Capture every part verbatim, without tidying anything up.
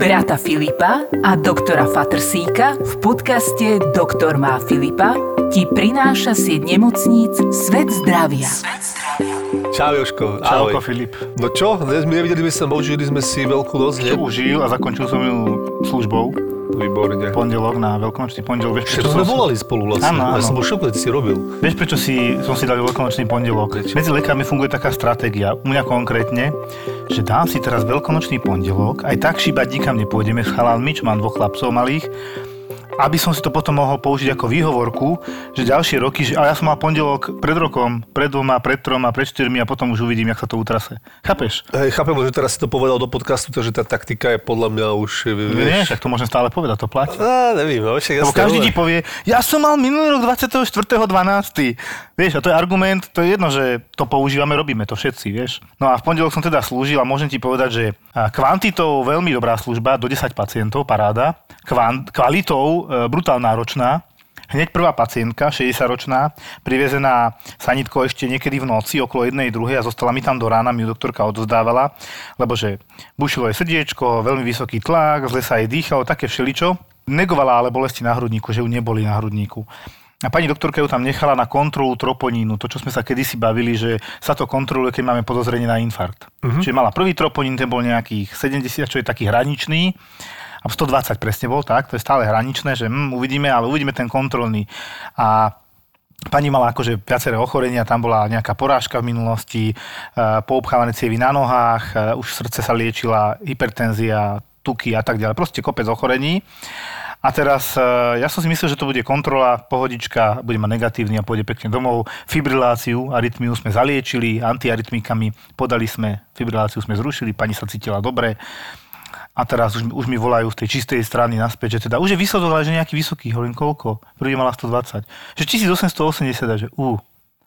brata Filipa a doktora Fatrsíka v podcaste Doktor má Filipa ti prináša sieť nemocníc Svet zdravia. Svet zdravia. Čau Joško. Čauko Filip. No čo, nevideli sme sa, užili sme si veľkú noc. Užil a zakončil som ju službou. Výborne. Pondelok na veľkonočný pondelok. Všetko sme volali spolu vlastne. Áno, áno. Ja som bol šoknutý, si robil. Vieš, prečo si, som si dal veľkonočný pondelok? Prečo? Medzi lekármi funguje taká stratégia. U mňa konkrétne, že dám si teraz veľkonočný pondelok, aj tak šíbať nikam nepôjdeme s chalanmi, čo mám dvoch chlapcov malých, aby som si to potom mohol použiť ako výhovorku, že ďalšie roky, že ale ja som mal pondelok pred rokom, pred dvoma, pred troma, pred štyrmi a potom už uvidím, jak sa to utrase. Chápeš? Hej, chápem, že teraz si to povedal do podcastu, takže tá taktika je podľa mňa už... Nie, však to môžem stále povedať, to platí. Á, nevím, no, však ja stále... Každý ti povie, ja som mal minulý rok dvadsiateho štvrtého dvanásteho Vieš, a to je argument, to je jedno, že to používame, robíme to všetci, vieš. No a v pondelok som teda slúžil a môžem ti povedať, že kvantitou veľmi dobrá služba, do desať pacientov, paráda, kvant, kvalitou brutálne náročná. Hneď prvá pacientka, šesťdesiatročná, privezená sanitkou ešte niekedy v noci, okolo jednej, druhej a zostala mi tam do rána, mi ju doktorka odozdávala, lebo že bušilo jej srdiečko, veľmi vysoký tlak, zle sa jej dýchalo, také všeličo. Negovala ale bolesti na hrudníku, že ju neboli na hrudníku. A pani doktorka ju tam nechala na kontrolu troponínu, to čo sme sa kedysi bavili, že sa to kontroluje, keď máme podozrenie na infarkt. Uh-huh. Čiže mala prvý troponín, ten bol nejakých sedemdesiat, čo je taký hraničný. A stodvadsať presne bol, tak, to je stále hraničné, že hm, uvidíme, ale uvidíme ten kontrolný. A pani mala akože viaceré ochorenia, tam bola nejaká porážka v minulosti, poobchávané cievy na nohách, už srdce sa liečila, hypertenzia, tuky a tak ďalej, proste kopec ochorení. A teraz, ja som si myslel, že to bude kontrola, pohodička, bude mať negatívny a pôjde pekne domov. Fibriláciu, arytmiu sme zaliečili, antiarytmikami podali sme, fibriláciu sme zrušili, pani sa cítila dobre. A teraz už, už mi volajú z tej čistej strany naspäť, že teda už je výsledok, ale že nejaký vysoký, hovorím koľko? Prvý mala stodvadsať. Že tisíc osemsto osemdesiat, že ú.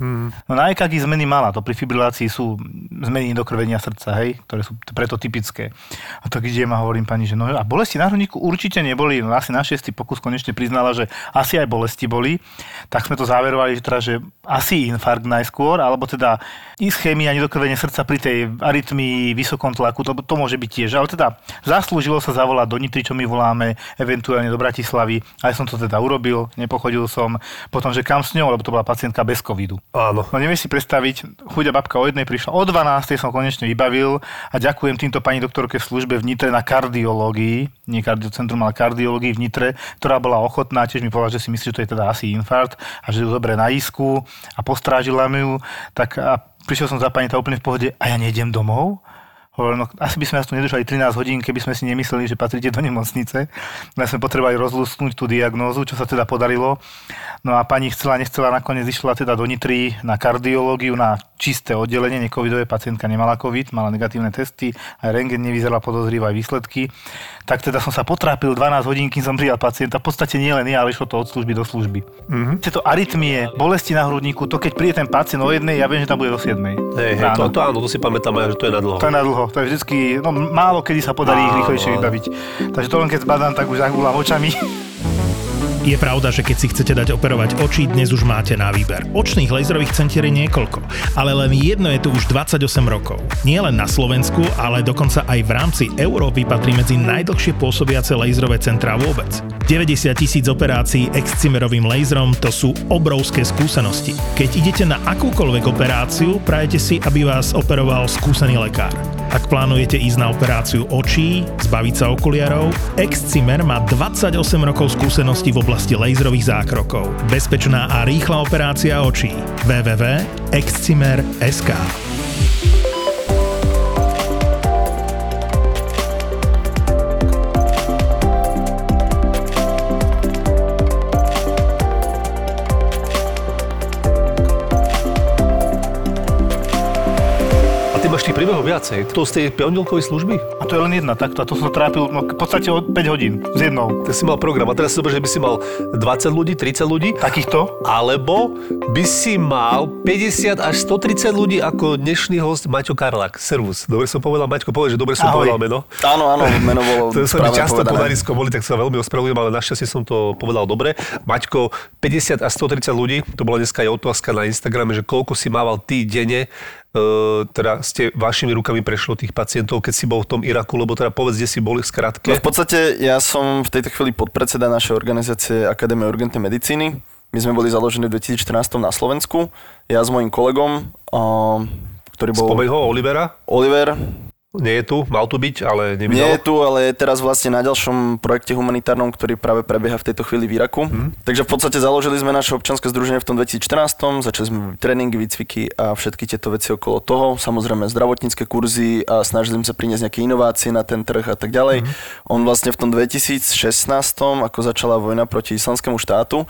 Hmm. No na é ká gé zmeny mala, to pri fibrilácii sú zmeny nedokrvenia srdca, hej, ktoré sú preto typické. A tak idem a hovorím pani, že no a bolesti na hrudníku určite neboli, no asi na šiesty pokus konečne priznala, že asi aj bolesti boli, tak sme to záverovali, že teda, že asi infarkt najskôr, alebo teda ischémia, nedokrvenie srdca pri tej arytmii, vysokom tlaku, to, to môže byť tiež, ale teda zaslúžilo sa zavolať do Nitry, čo my voláme, eventuálne do Bratislavy, aj som to teda urobil, nepochodil som, potom, že kam s ňou, lebo to bola pacientka bez covidu. Áno. No nevieš si predstaviť, chuďa babka o jednej prišla, o dvanástej som konečne vybavil a ďakujem týmto pani doktorke v službe v Nitre na kardiológii, nie kardiocentrum, ale kardiológii v Nitre, ktorá bola ochotná, tiež mi povedala, že si myslí, že to je teda asi infarkt a že je dobre na isku a postrážila mi ju, tak a prišiel som za pani, tá úplne v pohode a ja nejdem domov. No, asi by sme nás tu nedržali trinásť hodín, keby sme si nemysleli, že patríte do nemocnice. No sme potrebovali rozlúsknuť tú diagnózu, čo sa teda podarilo. No a pani chcela, nechcela, nakoniec išla teda do Nitry na kardiológiu, na čisté oddelenie, necovidové, pacientka nemala covid, mala negatívne testy, aj rentgen nevyzerala podozrivo, aj výsledky. Tak teda som sa potrápil dvanásť hodín, kým som prijal pacienta. V podstate nie len ja, ale išlo to od služby do služby. Mm-hmm. Tieto arytmie, bolesti na hrudníku, to keď príde ten pacient o jednej, ja viem, že tam bude do siedmej. Hej, hej, to, to áno, to si pamätám, že to je na dlho. To je na dlho. To je vždycky, no málo kedy sa podarí ich rýchlejšie vybaviť. Takže to len keď zbadám, tak už zahúlam očami. Je pravda, že keď si chcete dať operovať oči, dnes už máte na výber. Očných laserových centier je niekoľko, ale len jedno je tu už dvadsaťosem rokov. Nie len na Slovensku, ale dokonca aj v rámci Európy patrí medzi najdlhšie pôsobiace laserové centrá vôbec. deväťdesiat tisíc operácií Excimerovým laserom, to sú obrovské skúsenosti. Keď idete na akúkoľvek operáciu, prajete si, aby vás operoval skúsený lekár. Ak plánujete ísť na operáciu očí, zbaviť sa okuliarov, Excimer má dvadsaťosem rokov skúsenosti v oblasti laserových zákrokov. Bezpečná a rýchla operácia očí. w w w bodka excimer bodka es ká Máš tých príbehov viacej. To z tej pondelkovej služby? A to je len jedna takto. A to som trápil no, v podstate o päť hodín. S jednou. Ty si mal program. A teraz si dobre, že by si mal dvadsať ľudí, tridsať ľudí. Takýchto? Alebo by si mal päťdesiat až stotridsať ľudí ako dnešný host Maťo Karlak. Servus. Dobre som povedal, Maťko, povedal, že dobre som Ahoj. Povedal meno. Áno, áno, meno bolo správne povedané. To sa mi často podarí skomoli, tak sa veľmi ospravujem, ale našťastie som to povedal dobre. Maťko, päťdesiat až stotridsať ľudí. To bola dneska aj otázka na Instagrame, že koľko si mával ty denne teda ste vašimi rukami prešlo tých pacientov, keď si bol v tom Iraku, lebo teda povedz, kde si boli v skratke. No v podstate ja som v tejto chvíli podpredseda našej organizácie Akadémie urgentnej medicíny. My sme boli založení v dvetisícštrnástom na Slovensku. Ja s mojím kolegom, ktorý bol... Spomeň ho, Olivera. Oliver. Nie je tu, mal tu byť, ale nevydal. Nie je tu, ale je teraz vlastne na ďalšom projekte humanitárnom, ktorý práve prebieha v tejto chvíli v Iraku. Hmm. Takže v podstate založili sme naše občianske združenie v tom dvetisícštrnástom, začali sme tréningy, výcviky a všetky tieto veci okolo toho. Samozrejme zdravotnícke kurzy a snažili sme sa priniesť nejaké inovácie na ten trh a tak ďalej. Hmm. On vlastne v tom dvetisícšestnástom, ako začala vojna proti Islamskému štátu,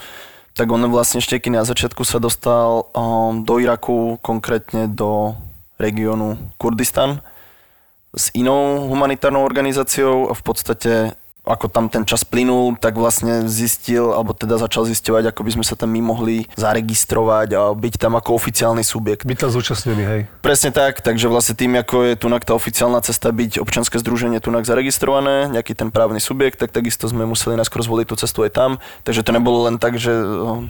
tak on vlastne ešte na začiatku sa dostal um, do Iraku, konkrétne do regiónu Kurdistan, s inou humanitárnou organizáciou a v podstate, ako tam ten čas plynul, tak vlastne zistil, alebo teda začal zisťovať, ako by sme sa tam my mohli zaregistrovať a byť tam ako oficiálny subjekt. Byť tam zúčastnený, hej. Presne tak, takže vlastne tým, ako je tunak tá oficiálna cesta byť občianske združenie tunak zaregistrované, nejaký ten právny subjekt, tak takisto sme museli najskôr zvoliť tú cestu aj tam, takže to nebolo len tak, že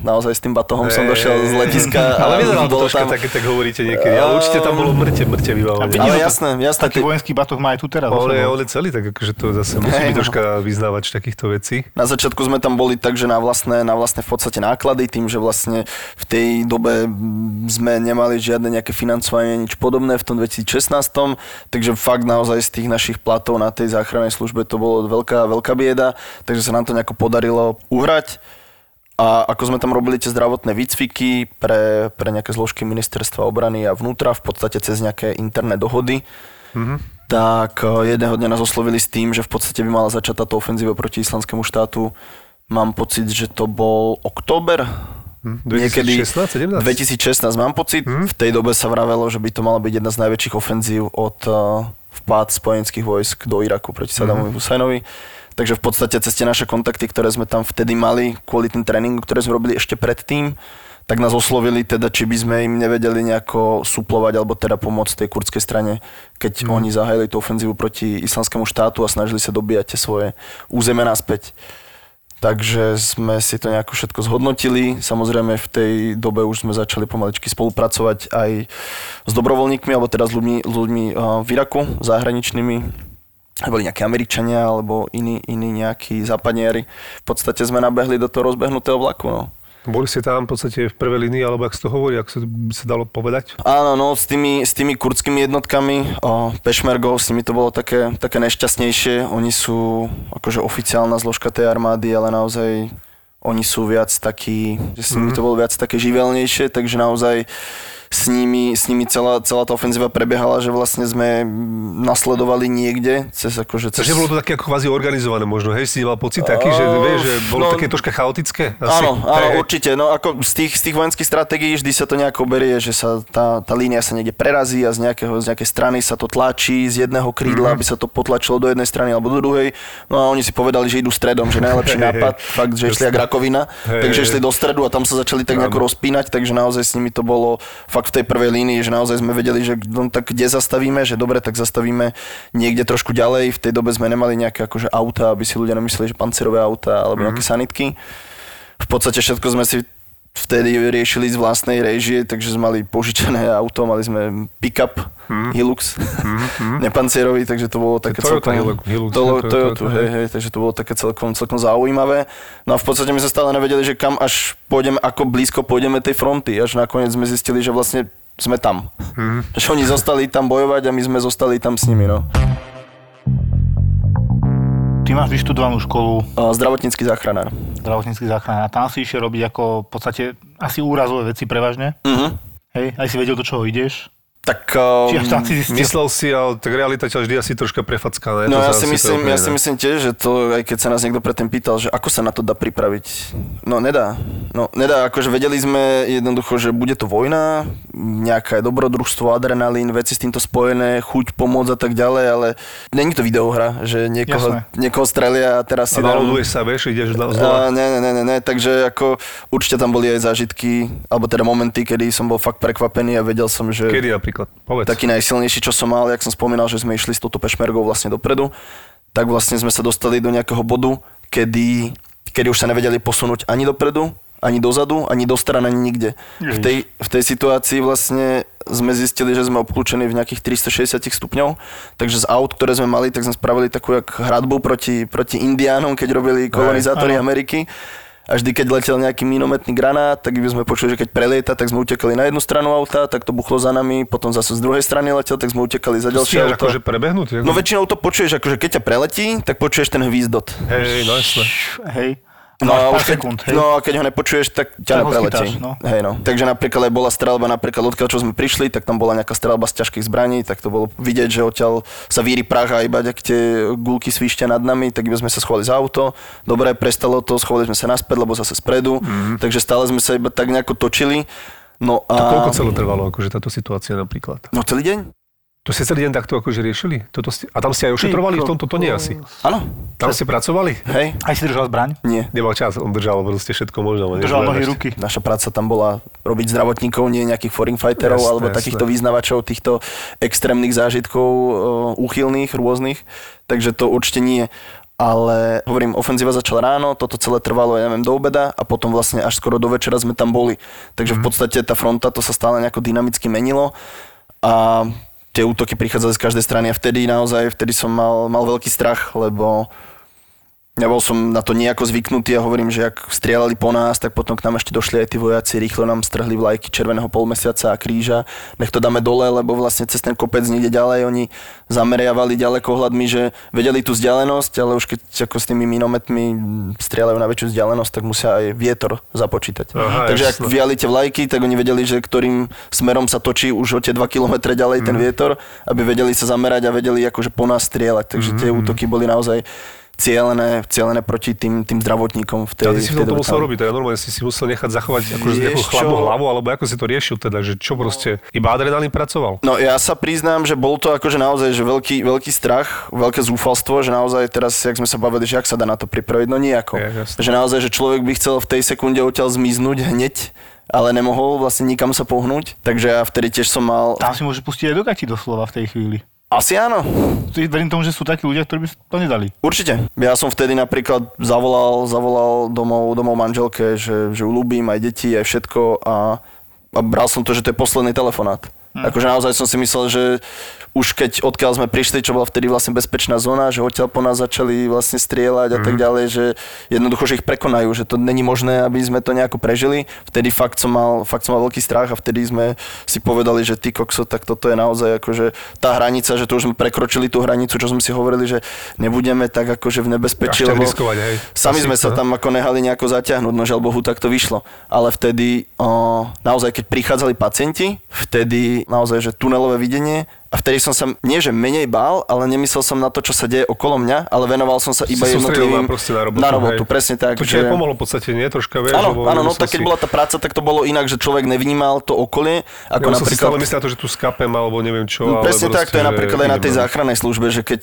naozaj s tým batohom hey, som došiel z letiska. Ale vyzeralo to troška také, tak hovoríte niekedy, ale určite tam bolo mŕte, mŕte vybavené. Ale jasné, jasné. Taký vojenský batoh má aj tu teraz. Ale je celý, tak akože to zase musí byť troška vyznávač takýchto vecí. Na začiatku sme tam boli tak, že na vlastné, na vlastné v podstate náklady, tým, že vlastne v tej dobe sme nemali žiadne nejaké financovanie, nič podobné v tom dvetisícšestnástom, takže fakt naozaj z tých našich platov na tej záchrannej službe to bolo veľká, veľká bieda, takže sa nám to nejako podarilo uhrať. A ako sme tam robili tie zdravotné výcviky pre, pre nejaké zložky ministerstva obrany a vnútra, v podstate cez nejaké interné dohody, mm-hmm. tak jedného dňa nás oslovili s tým, že v podstate by mala začať táto ofenzíva proti Islamskému štátu. Mám pocit, že to bol október. Hm, dvetisícšestnásť, sedemnásť? dvetisícšestnásť mám pocit. Hm? V tej dobe sa vravelo, že by to mala byť jedna z najväčších ofenzív od vpád spojenských vojsk do Iraku proti Saddamovi Husajnovi. Takže v podstate cez tie naše kontakty, ktoré sme tam vtedy mali, kvôli tým tréningu, ktoré sme robili ešte predtým, tak nás oslovili teda, či by sme im nevedeli nejako suplovať alebo teda pomôcť tej kurdskej strane, keď mm. oni zahájili tú ofenzívu proti Islamskému štátu a snažili sa dobíjať tie svoje územia naspäť. Takže sme si to nejako všetko zhodnotili. Samozrejme v tej dobe už sme začali pomaličky spolupracovať aj s dobrovoľníkmi alebo teda s ľuďmi, ľuďmi v Iraku, zahraničnými. Boli nejaké Američania alebo iní, iní nejakí západniari. V podstate sme nabehli do toho rozbehnutého vlaku, no. Boli ste tam v podstate v prvej línii, alebo ak sa to hovorí, ak sa to by sa dalo povedať? Áno, no, s tými, s tými kurdskými jednotkami, o, pešmergov, s nimi to bolo také, také najšťastnejšie. Oni sú akože oficiálna zložka tej armády, ale naozaj oni sú viac takí, že s nimi mm. to bolo viac také živelnejšie, takže naozaj s nimi, s nimi celá, celá tá ofenzíva prebiehala, že vlastne sme nasledovali niekde cez akože... Cez... Takže bolo to také ako kvázi organizované možno, hej? Si mal pocit taký, uh, že, vieš, že bolo no, také troška chaotické? Asi. Áno, áno, hey, určite. No ako z tých, z tých vojenských stratégií vždy sa to nejako berie, že sa tá, tá línia sa niekde prerazí a z, nejakého, z nejakej strany sa to tlačí z jedného krídla, mm-hmm. aby sa to potlačilo do jednej strany alebo do druhej. No a oni si povedali, že idú stredom, že najlepší hey, nápad, hey, fakt, že išli jak rakovina, hey, takže hey, išli do stredu a tam sa začali tak nejako rozpínať, takže naozaj s nimi to bolo v tej prvej línii, že naozaj sme vedeli, že no, tak kde zastavíme, že dobre, tak zastavíme niekde trošku ďalej. V tej dobe sme nemali nejaké akože auta, aby si ľudia nemysleli, že pancerové auta alebo mm-hmm. nejaké sanitky. V podstate všetko sme si vtedy riešili z vlastnej réžie, takže sme mali požičané auto, mali sme pick-up mm-hmm. Hilux, mm-hmm. nepancierový, takže to bolo také to celkom... Hilux, to, Toyota, hej, hej, takže to bolo také celkom, celkom zaujímavé. No a v podstate my sa stále nevedeli, že kam až pôjdeme, ako blízko pôjdeme tej fronty, až nakoniec sme zistili, že vlastne sme tam. Mm-hmm. Že oni zostali tam bojovať a my sme zostali tam s nimi, no. Ty máš vyštudovanú školu? Zdravotnícky záchranár. Zdravotnícky záchranár. A tam si išiel robiť ako v podstate asi úrazové veci prevažne. Uh-huh. Hej, aj si vedel, do čoho ideš. Tak um, si myslel si, ale tak realita ťa vždy asi troška prefackaná. No ja si, myslím, ja si myslím tiež, že to, aj keď sa nás niekto predtým pýtal, že ako sa na to dá pripraviť. No nedá. No nedá, akože vedeli sme jednoducho, že bude to vojna, nejaké dobrodružstvo, adrenalín, veci s týmto spojené, chuť, pomoc a tak ďalej, ale není to videohra, že niekoho, niekoho strelia a teraz si... A naluduješ sa, vieš, ideš znova. Ne, ne, ne, ne, ne, takže ako určite tam boli aj zážitky, alebo teda momenty, kedy som bol fakt prekvapený a vedel som, že... Kedy napríklad? Povedz. Taký najsilnejší, čo som mal, jak som spomínal, že sme išli s touto pešmergou vlastne dopredu, tak vlastne sme sa dostali do nejakého bodu, kedy, kedy už sa nevedeli posunúť ani dopredu, ani dozadu, ani do strany, ani nikde. V tej, v tej situácii vlastne sme zistili, že sme obklúčení v nejakých tristošesťdesiat stupňov, takže z aut, ktoré sme mali, tak sme spravili takú jak hradbu proti, proti Indiánom, keď robili kolonizátori aj, aj. Ameriky. A vždy, keď letel nejaký minometný granát, tak by sme počuli, že keď prelieta, tak sme utekali na jednu stranu auta, tak to buchlo za nami, potom zase z druhej strany letel, tak sme utekali za ďalšie auto. Akože prebehnúť? No väčšinou to počuješ, akože keď ťa preletí, tak počuješ ten hvízdot. Hej, no jasne. Hej. No, už sekund, keď, no a keď ho nepočuješ, tak ťa nepreletí. No. Hej, no. Takže napríklad aj bola strelba, napríklad odkiaľ čo sme prišli, tak tam bola nejaká strelba z ťažkých zbraní, tak to bolo vidieť, že odtiaľ sa víri prach a iba ak tie gulky svištia nad nami, tak iba sme sa schovali za auto. Dobre, prestalo to, schovali sme sa naspäť, lebo zase spredu, mm-hmm. takže stále sme sa iba tak nejako točili. No a... a koľko celo trvalo akože táto situácia napríklad? No celý deň. To ste celý deň takto akože riešili? Toto ste, a tam ste aj ošetrovali v tomto to nie asi? Áno. Tam ste pracovali? Hej. Aj si držal zbraň? Nie. Nemal čas, on držal proste všetko možno. Držal nohy, ruky. Naša práca tam bola robiť zdravotníkov, nie nejakých foreign fighterov jasne, alebo jasne. Takýchto vyznavačov, týchto extrémnych zážitkov, úchylných, rôznych. Takže to určite nie. Ale hovorím, ofenzíva začala ráno, toto celé trvalo, ja neviem, do obeda a potom vlastne až skoro do večera sme tam boli. Takže v podstate tá fronta, to sa stále nejako dynamicky menilo a tie útoky prichádzali z každej strany a vtedy naozaj, vtedy som mal, mal veľký strach, lebo nebol som na to nejako zvyknutý a hovorím, že ak strieľali po nás, tak potom k nám ešte došli aj tí vojaci, rýchlo nám strhli vlajky červeného polmesiaca a kríža, nech to dáme dole, lebo vlastne cez ten kopec niekde ďalej, oni zameriavali ďalekohľadmi, že vedeli tú vzdialenosť, ale už keď ako s tými minometmi strieľajú na väčšiu vzdialenosť, tak musia aj vietor započítať. Aha, takže jasne. Ak viali tie vlajky, tak oni vedeli, že ktorým smerom sa točí už o tie dva kilometre ďalej mm. ten vietor, aby vedeli sa zamerať a vedeli akože po nás strieľať. Takže mm. tie útoky boli naozaj Cielené, cielené proti tým, tým zdravotníkom. V tej, ja ty si v tom to musel robiť, teda normálne si si musel nechať zachovať akože nejakú chladnú hlavu, alebo ako si to riešil teda, že čo proste, iba adrenalín pracoval? No ja sa priznám, že bol to akože naozaj že veľký, veľký strach, veľké zúfalstvo, že naozaj teraz, jak sme sa bavili, že ak sa dá na to pripraviť, no nejako. Je, že naozaj, že človek by chcel v tej sekunde odtiaľ zmiznúť hneď, ale nemohol vlastne nikam sa pohnúť, takže ja vtedy tiež som mal... Tam si môže pustiť aj do gati doslova v tej chvíli. Asi áno. Verím tomu, že sú takí ľudia, ktorí by to nedali. Určite. Ja som vtedy napríklad zavolal, zavolal domov, domov manželke, že, že ju ľúbim, aj deti, aj všetko a, a bral som to, že to je posledný telefonát. Hmm. Akože naozaj som si myslel, že už keď odkiaľ sme prišli, čo bola vtedy vlastne bezpečná zóna, že odtiaľ po nás začali vlastne strieľať a tak ďalej, že jednoducho, že ich prekonajú, že to není možné, aby sme to nejako prežili. Vtedy fakt som mal, fakt som mal veľký strach a vtedy sme si povedali, že ty kokso, tak toto je naozaj akože tá hranica, že to už sme prekročili tú hranicu, čo sme si hovorili, že nebudeme tak akože v nebezpečí, lebo riskovať, hej. Sami sme sa tam ako nehali nejako zatiahnuť, no žiaľ Bohu, tak to vyšlo. Ale vtedy o, naozaj, keď prichádzali pacienti, vtedy naozaj, že tunelové videnie. A vtedy som sa, nie že menej bál, ale nemyslel som na to, čo sa deje okolo mňa, ale venoval som sa iba jednotlivým na, na robotu. Hej. Presne tak. To čo že... pomohlo v podstate, nie? Troška vieš? Áno, áno, no tak keď si... bola tá práca, tak to bolo inak, že človek nevnímal to okolie. Ako ja napríklad... som si stále myslel to, že tu skapem, alebo neviem čo. No, presne tak, proste, to je napríklad aj na tej záchrannej službe, že keď...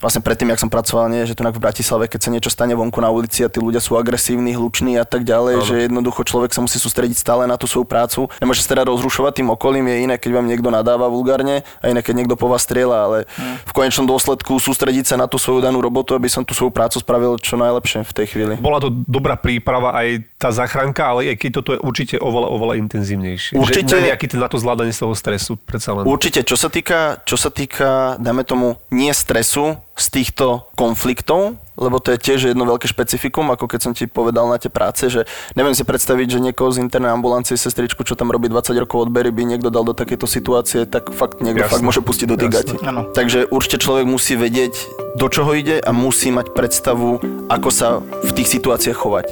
Vlastne predtým, jak som pracoval, nie, že tu v Bratislave, keď sa niečo stane vonku na ulici a tí ľudia sú agresívni, hluční a tak ďalej, no. Že jednoducho človek sa musí sústrediť stále na tú svoju prácu. Nemôže sa teda rozrušovať tým okolím, je iné, keď vám niekto nadáva vulgárne a iné, keď niekto po vás strieľa, ale mm. v konečnom dôsledku sústrediť sa na tú svoju danú robotu, aby som tú svoju prácu spravil čo najlepšie v tej chvíli. Bola to dobrá príprava aj tá záchranka, ale aj keď toto je určite oveľa oveľa intenzívnejšie. Určite nejaký ten na to zvládanie toho stresu, predsa len. Určite, čo sa týka, čo sa týka, dáme tomu nie stresu z týchto konfliktov, lebo to je tiež jedno veľké špecifikum, ako keď som ti povedal na tie práce, že neviem si predstaviť, že niekoho z internej ambulancie, sestričku, čo tam robí dvadsať rokov odbery, by niekto dal do takejto situácie, tak fakt niekto jasne, fakt môže pustiť do tej gati. Takže určite človek musí vedieť, do čoho ide a musí mať predstavu, ako sa v tých situáciách chovať.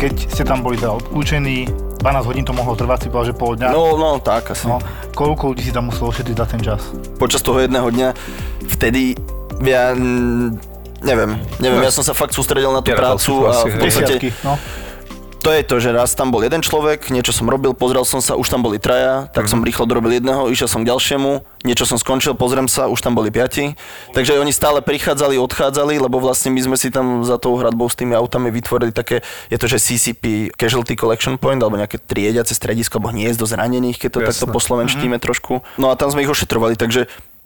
Keď ste tam boli teda odklúčení, dvanásť hodín to mohlo trvať, si povedal, že pol dňa. No, no, tak asi. No, koľko ľudí si tam muselo ošetriť za ten čas? Počas toho jedného dňa, vtedy ja neviem, neviem, no. Ja som sa fakt sústredil na tú ja prácu a v podstate... No. To je to, že raz tam bol jeden človek, niečo som robil, pozrel som sa, už tam boli traja, tak mm-hmm. som rýchlo dorobil jedného, išiel som k ďalšiemu, niečo som skončil, pozriem sa, už tam boli piati. Takže oni stále prichádzali, odchádzali, lebo vlastne my sme si tam za tou hradbou s tými autami vytvorili také, je to, že C C P, Casualty Collection Point, alebo nejaké triediace stredisko, alebo hniezdo zranených, keď to Jasne. Takto poslovenštíme mm-hmm. trošku. No a tam sme ich ošetrovali, takže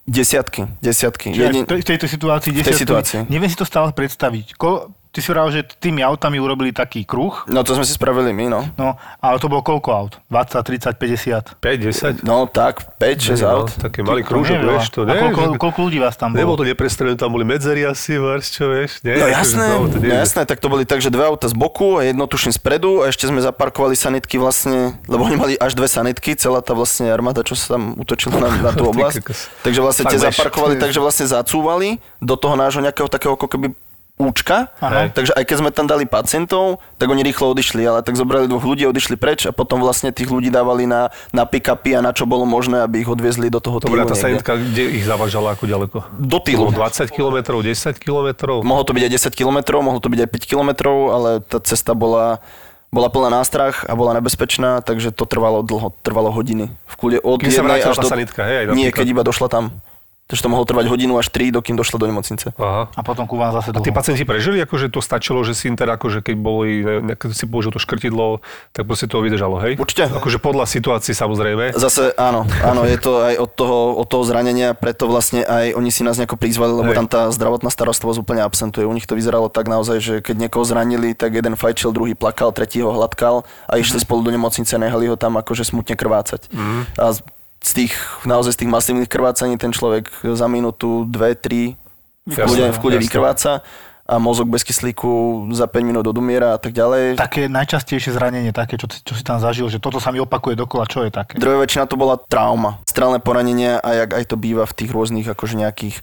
Desiatky, desiatky. Jedin... V tejto situácii desiatky. Situácii. Neviem si to stále predstaviť. Ko... Ty si hovoril, že tými autami urobili taký kruh. No to sme si spravili my, no. No, ale to bolo koľko aut? dvadsať, tridsať, päťdesiat? päť, desať? No tak, päť, šesť aut. Také malý krúžok, vieš to, ne? A koľko, koľko ľudí vás tam bolo? Nebolo to neprestrené, tam boli medzery asi, varš, čo vieš, ne? No jasné, to, no, jasné, tak to boli tak, že dve auta z boku a jedno tuším spredu a ešte sme zaparkovali sanitky vlastne, lebo oni mali až dve sanitky, celá tá vlastne armáda, čo sa tam utočila na, na tú oblasť. Takže vlastne tie zaparkovali, takže vlastne zacúvali do toho nášho nejakého takého ako keby účka, Aha. takže aj keď sme tam dali pacientov, tak oni rýchlo odišli, ale tak zobrali dvoch ľudí, odišli preč a potom vlastne tých ľudí dávali na, na pick-upy a na čo bolo možné, aby ich odviezli do toho týlu. To bola tá sanitka, kde ich zavažala ako ďaleko? Do týlu. dvadsať kilometrov, desať kilometrov? Mohlo to byť aj desať kilometrov, mohlo to byť aj päť kilometrov, ale tá cesta bola... Bola plná nástrah a bola nebezpečná, takže to trvalo dlho, trvalo hodiny. V kľude od Kým sa vrátila tá do... sanitka, hej? Nie, keď iba došla tam. Takže to mohlo trvať hodinu až tri, dokým došla do nemocnice. Aha. A potom ku vám zase dlho. A tí pacienti prežili, akože to stačilo, že si teda, akože keď boli, keď si použil to škrtidlo, tak proste to vydržalo, hej? Určite. Akože podľa situácie samozrejme. Zase áno, áno, je to aj od toho, od toho zranenia, preto vlastne aj oni si nás nejako prizvali, lebo hej. Tam tá zdravotná starostlivosť úplne absentuje. U nich to vyzeralo tak naozaj, že keď niekoho zranili, tak jeden fajčil, druhý plakal, tretí ho hladkal a išli mm. spolu do nemocnice, nehali ho tam akože smutne krvácať. Mm. A z tých, naozaj z tých masívnych krvácaní ten človek za minútu, dve, tri v kľude vykrváca a mozog bez kyslíku za päť minút odumiera a tak ďalej. Také najčastejšie zranenie, také, čo, čo si tam zažil, že toto sa mi opakuje dokola, čo je také? Druhá väčšina to bola trauma, strelné poranenia a jak aj to býva v tých rôznych akože nejakých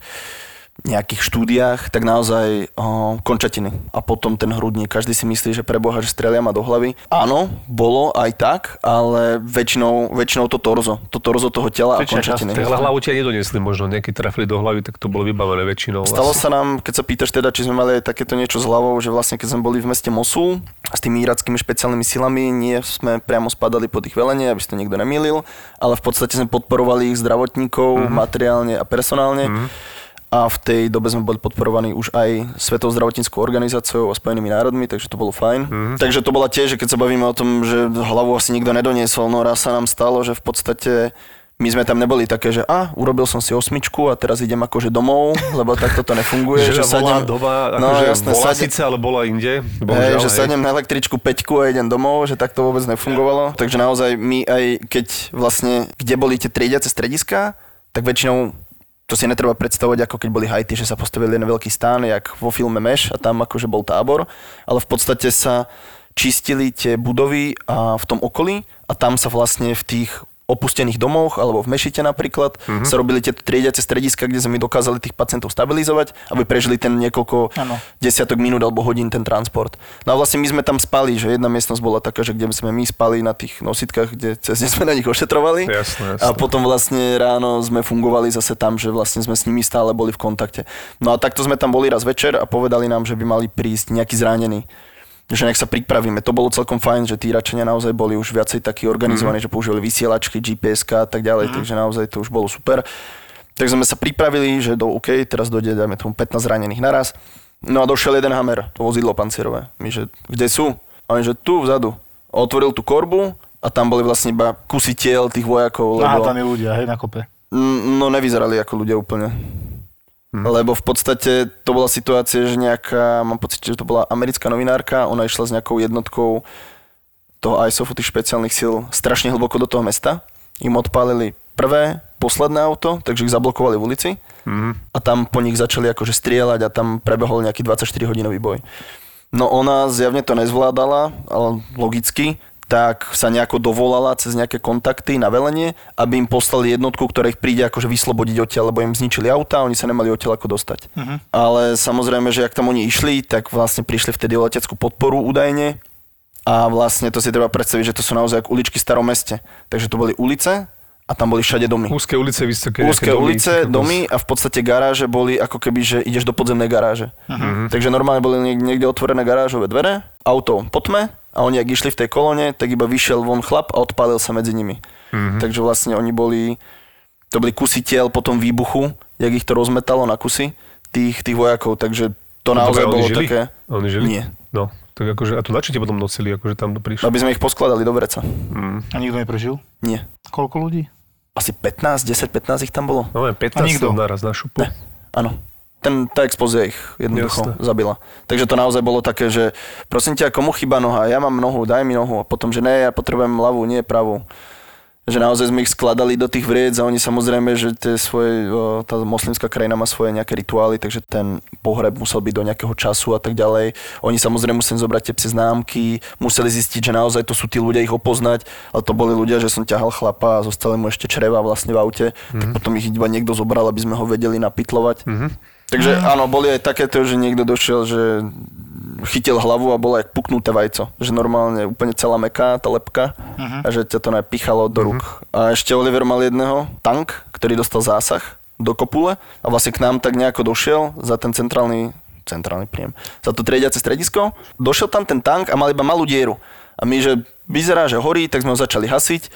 nejakých štúdiách, tak naozaj o, končatiny. A potom ten hrudník. Každý si myslí, že preboha, že strelia ma do hlavy. Áno, bolo aj tak, ale väčšinou, väčšinou to torzo. To torzo toho tela Večná a končatiny. Tak hlavu ťa nedonesli možno, nejaký trafili do hlavy, tak to bolo vybavené väčšinou. Stalo sa nám, keď sa pýtaš teda, či sme mali takéto niečo s hlavou, že vlastne keď sme boli v meste Mosul a s tými irackými špeciálnymi silami, nie sme priamo spadali pod ich velenie, aby si to nikto nemýlil, ale v podstate sme podporovali ich zdravotníkov, mm-hmm. materiálne a personálne. Mm-hmm. A v tej dobe sme boli podporovaní už aj Svetovou zdravotníckou organizáciou a Spojenými národmi, takže to bolo fajn. Mm-hmm. Takže to bola tiež, že keď sa bavíme o tom, že hlavu asi nikto nedoniesol, no raz sa nám stalo, že v podstate my sme tam neboli také, že a, urobil som si osmičku a teraz idem akože domov, lebo takto to nefunguje. že, že sadnem, bola doba, no, akože jasné, bola sadnem, síce, ale bola inde. Bohužiaľ, hej, že hej. sadnem na električku peťku a idem domov, že takto vôbec nefungovalo. Yeah. Takže naozaj my aj keď vlastne, kde boli tie triediace strediska, tak väčšinou to si netreba predstavovať, ako keď boli Haiti, že sa postavili na veľký stán, jak vo filme Meš a tam akože bol tábor, ale v podstate sa čistili tie budovy a v tom okolí a tam sa vlastne v tých opustených domoch, alebo v mešite napríklad, mm-hmm. sa robili tieto triediace strediska, kde sme dokázali tých pacientov stabilizovať, aby prežili ten niekoľko ano. desiatok minút alebo hodín ten transport. No a vlastne my sme tam spali, že jedna miestnosť bola taká, že kde sme my spali na tých nositkách, kde cez ne sme na nich ošetrovali. Jasne, jasne. A potom vlastne ráno sme fungovali zase tam, že vlastne sme s nimi stále boli v kontakte. No a takto sme tam boli raz večer a povedali nám, že by mali prísť nejaký zranený. Že nech sa pripravíme. To bolo celkom fajn, že tí Iračania naozaj boli už viacej takí organizovaní, mm. že používali vysielačky, G P S-ka a tak ďalej, mm. takže naozaj to už bolo super. Tak sme sa pripravili, že do OK, teraz dojde, dajme tomu pätnásť zranených naraz. No a došiel jeden Hammer, to vozidlo pancierové. My, že kde sú? A oni, že tu, vzadu. Otvoril tú korbu a tam boli vlastne iba kusy tiel tých vojakov. Lebo... Aha, tam je ľudia, hej, na kope. No nevyzerali ako ľudia úplne. Lebo v podstate to bola situácia, že nejaká, mám pocit, že to bola americká novinárka, ona išla s nejakou jednotkou toho I S O F-u, tých špeciálnych síl, strašne hlboko do toho mesta. Im odpálili prvé, posledné auto, takže ich zablokovali v ulici mm. a tam po nich začali akože strieľať a tam prebehol nejaký dvadsaťštyri hodinový boj. No ona zjavne to nezvládala, ale logicky, tak sa nejako dovolala cez nejaké kontakty na velenie, aby im poslali jednotku, ktorá ich príde akože vyslobodiť odtiaľ, lebo im zničili auta, oni sa nemali odtiaľ ako dostať. Uh-huh. Ale samozrejme, že ak tam oni išli, tak vlastne prišli vtedy o leteckú podporu údajne a vlastne to si treba predstaviť, že to sú naozaj ako uličky v starom meste. Takže to boli ulice a tam boli všade domy. Úzke ulice, vysoké Úzke ulice, domy a v podstate garáže boli ako keby, že ideš do podzemnej garáže. Uh-huh. Takže normálne boli niekde otvorené garážové dvere, auto po tme, a oni, ak išli v tej kolóne, tak iba vyšiel von chlap a odpálil sa medzi nimi. Mm-hmm. Takže vlastne oni boli, to boli kusy tiel po tom výbuchu, jak ich to rozmetalo na kusy tých, tých vojakov, takže to no, naozaj bolo žili? Také... Oni žili? Nie. No, tak akože, a to načo ti potom nosili, akože tam prišli? Aby sme ich poskladali do vreca. Mm. A nikto neprežil? Nie. Koľko ľudí? asi pätnásť, desať, pätnásť ich tam bolo. No len pätnásť som naraz na šupu. Ne, áno. Ten, tá expozia ich jednoducho Jasne. zabila. Takže to naozaj bolo také, že prosím ťa, komu chýba noha? Ja mám nohu, daj mi nohu. A potom, že ne, ja potrebujem ľavú, nie pravú. Že naozaj sme ich skladali do tých vriec a oni samozrejme, že tie svoje, tá moslimská krajina má svoje nejaké rituály, takže ten pohreb musel byť do nejakého času a tak ďalej. Oni samozrejme museli zobrať tie psie známky, museli zistiť, že naozaj to sú tí ľudia, ich opoznať, ale to boli ľudia, že som ťahal chlapa a zostali mu ešte čreva vlastne v aute, mm-hmm. tak potom ich iba niekto zobral, aby sme ho vedeli napytlovať. Mm-hmm. Takže áno, boli aj takéto, že niekto došiel, že chytil hlavu a bolo jak puknuté vajco. Že normálne úplne celá mäká, tá lepka uh-huh. a že ťa to napichalo do rúk. Uh-huh. A ešte Oliver mal jedného, tank, ktorý dostal zásah do kopule a vlastne k nám tak nejako došiel za ten centrálny, centrálny príjem, za to triediace stredisko. Došiel tam ten tank a mal iba malú dieru. A my, že vyzerá, že horí, tak sme ho začali hasiť.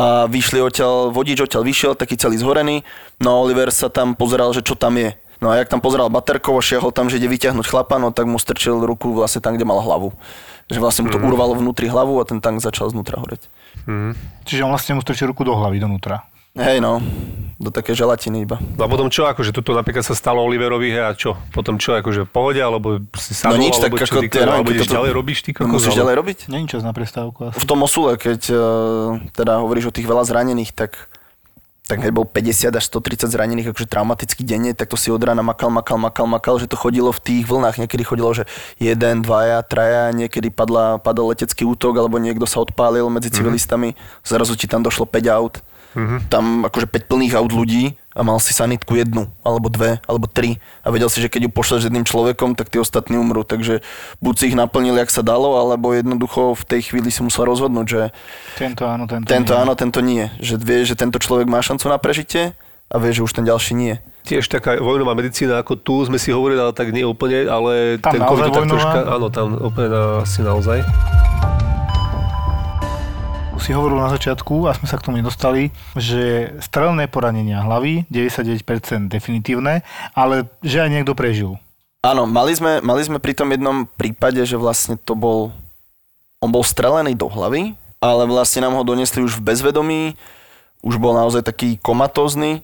A vyšli odtiaľ, vodič odtiaľ vyšiel, taký celý zhorený. No Oliver sa tam pozeral, že čo tam je. No a jak tam pozeral baterkov a šiahol tam, že ide vyťahnuť chlapa, no tak mu strčil ruku vlastne tam, kde mal hlavu. Že vlastne mu to mm. urvalo vnútri hlavu a ten tank začal znútra horeť. Mm. Čiže on vlastne mu strčil ruku do hlavy, donútra. Hej no, do také želatiny iba. No a potom čo, akože toto napríklad sa stalo Oliverovi, hej, a čo? Potom čo, akože pohode, alebo si sadol, no nič, alebo čo ty, no, budeš ďalej robiť, ty kokos? Musíš ďalej robiť? Není čas na prestávku. V tom Mosule, keď teda hovoríš o tých veľa zranených, tak... tak hej, bol päťdesiat až stotridsať zranených, akože traumatický denne, tak to si od rána makal, makal, makal, makal, že to chodilo v tých vlnách. Niekedy chodilo, že jeden, dvaja, traja, niekedy padla, padal letecký útok, alebo niekto sa odpálil medzi mm-hmm. civilistami. Zrazu ti tam došlo päť aut. Mm-hmm. Tam akože päť plných aut ľudí a mal si sanitku jednu, alebo dve, alebo tri. A vedel si, že keď ju pošleš jedným človekom, tak tí ostatní umrú. Takže buď si ich naplnili, jak sa dalo, alebo jednoducho v tej chvíli si musel rozhodnúť, že tento áno, tento, tento nie. Áno, tento nie. Že vie, že tento človek má šancu na prežitie a vie, že už ten ďalší nie. Tiež taká vojnová medicína, ako tu sme si hovorili, ale tak nie úplne, ale tam ten COVID tak troška, áno, tam úplne na, asi naozaj. Si hovoril na začiatku, a sme sa k tomu nedostali, že strelné poranenia hlavy, deväťdesiatdeväť percent definitívne, ale že aj niekto prežil. Áno, mali sme, mali sme pri tom jednom prípade, že vlastne to bol, on bol strelený do hlavy, ale vlastne nám ho donesli už v bezvedomí, už bol naozaj taký komatózny,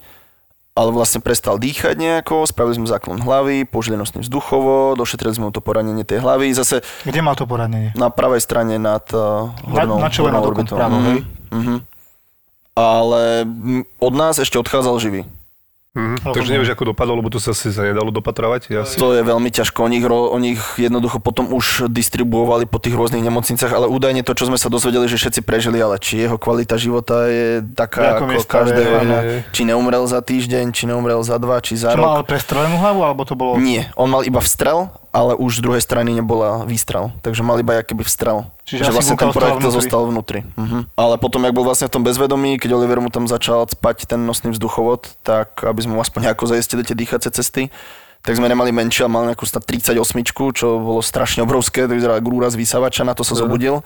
ale vlastne prestal dýchať nejako, spravili sme záklon hlavy, použili nosný vzduchovo, došetrili sme mu to poranenie tej hlavy. Zase... Kde mal to poranenie? Na pravej strane nad uh, hornou na, na čele, hornou orbitou. Práve, mm-hmm. Mm-hmm. Ale od nás ešte odchádzal živý. Mm-hmm. Takže nevieš, ako dopadlo, lebo to sa asi nedalo dopatrovať? Asi. To je veľmi ťažko. Oni ich, oni ich jednoducho potom už distribuovali po tých rôznych nemocnicách, ale údajne to, čo sme sa dozvedeli, že všetci prežili, ale či jeho kvalita života je taká ako, ako každého. Či neumrel za týždeň, či neumrel za dva, či za čo rok. Čo mal prestrelenú hlavu, alebo to bolo... Nie, on mal iba vstrel, ale už z druhej strany nebola výstrel. Takže mal iba jakýby vstrel. Čiže že vlastne ten projektil zostal vnútri. Uh-huh. Ale potom, jak bol vlastne v tom bezvedomí, keď Oliver mu tam začal spať ten nosný vzduchovod, tak aby sme mu aspoň nejako zajistili tie dýchacie cesty, tak sme nemali menšie, ale mal nejakú tridsaťosmičku, čo bolo strašne obrovské, to vyzerala grúra z vysavača, na to sa zobudil.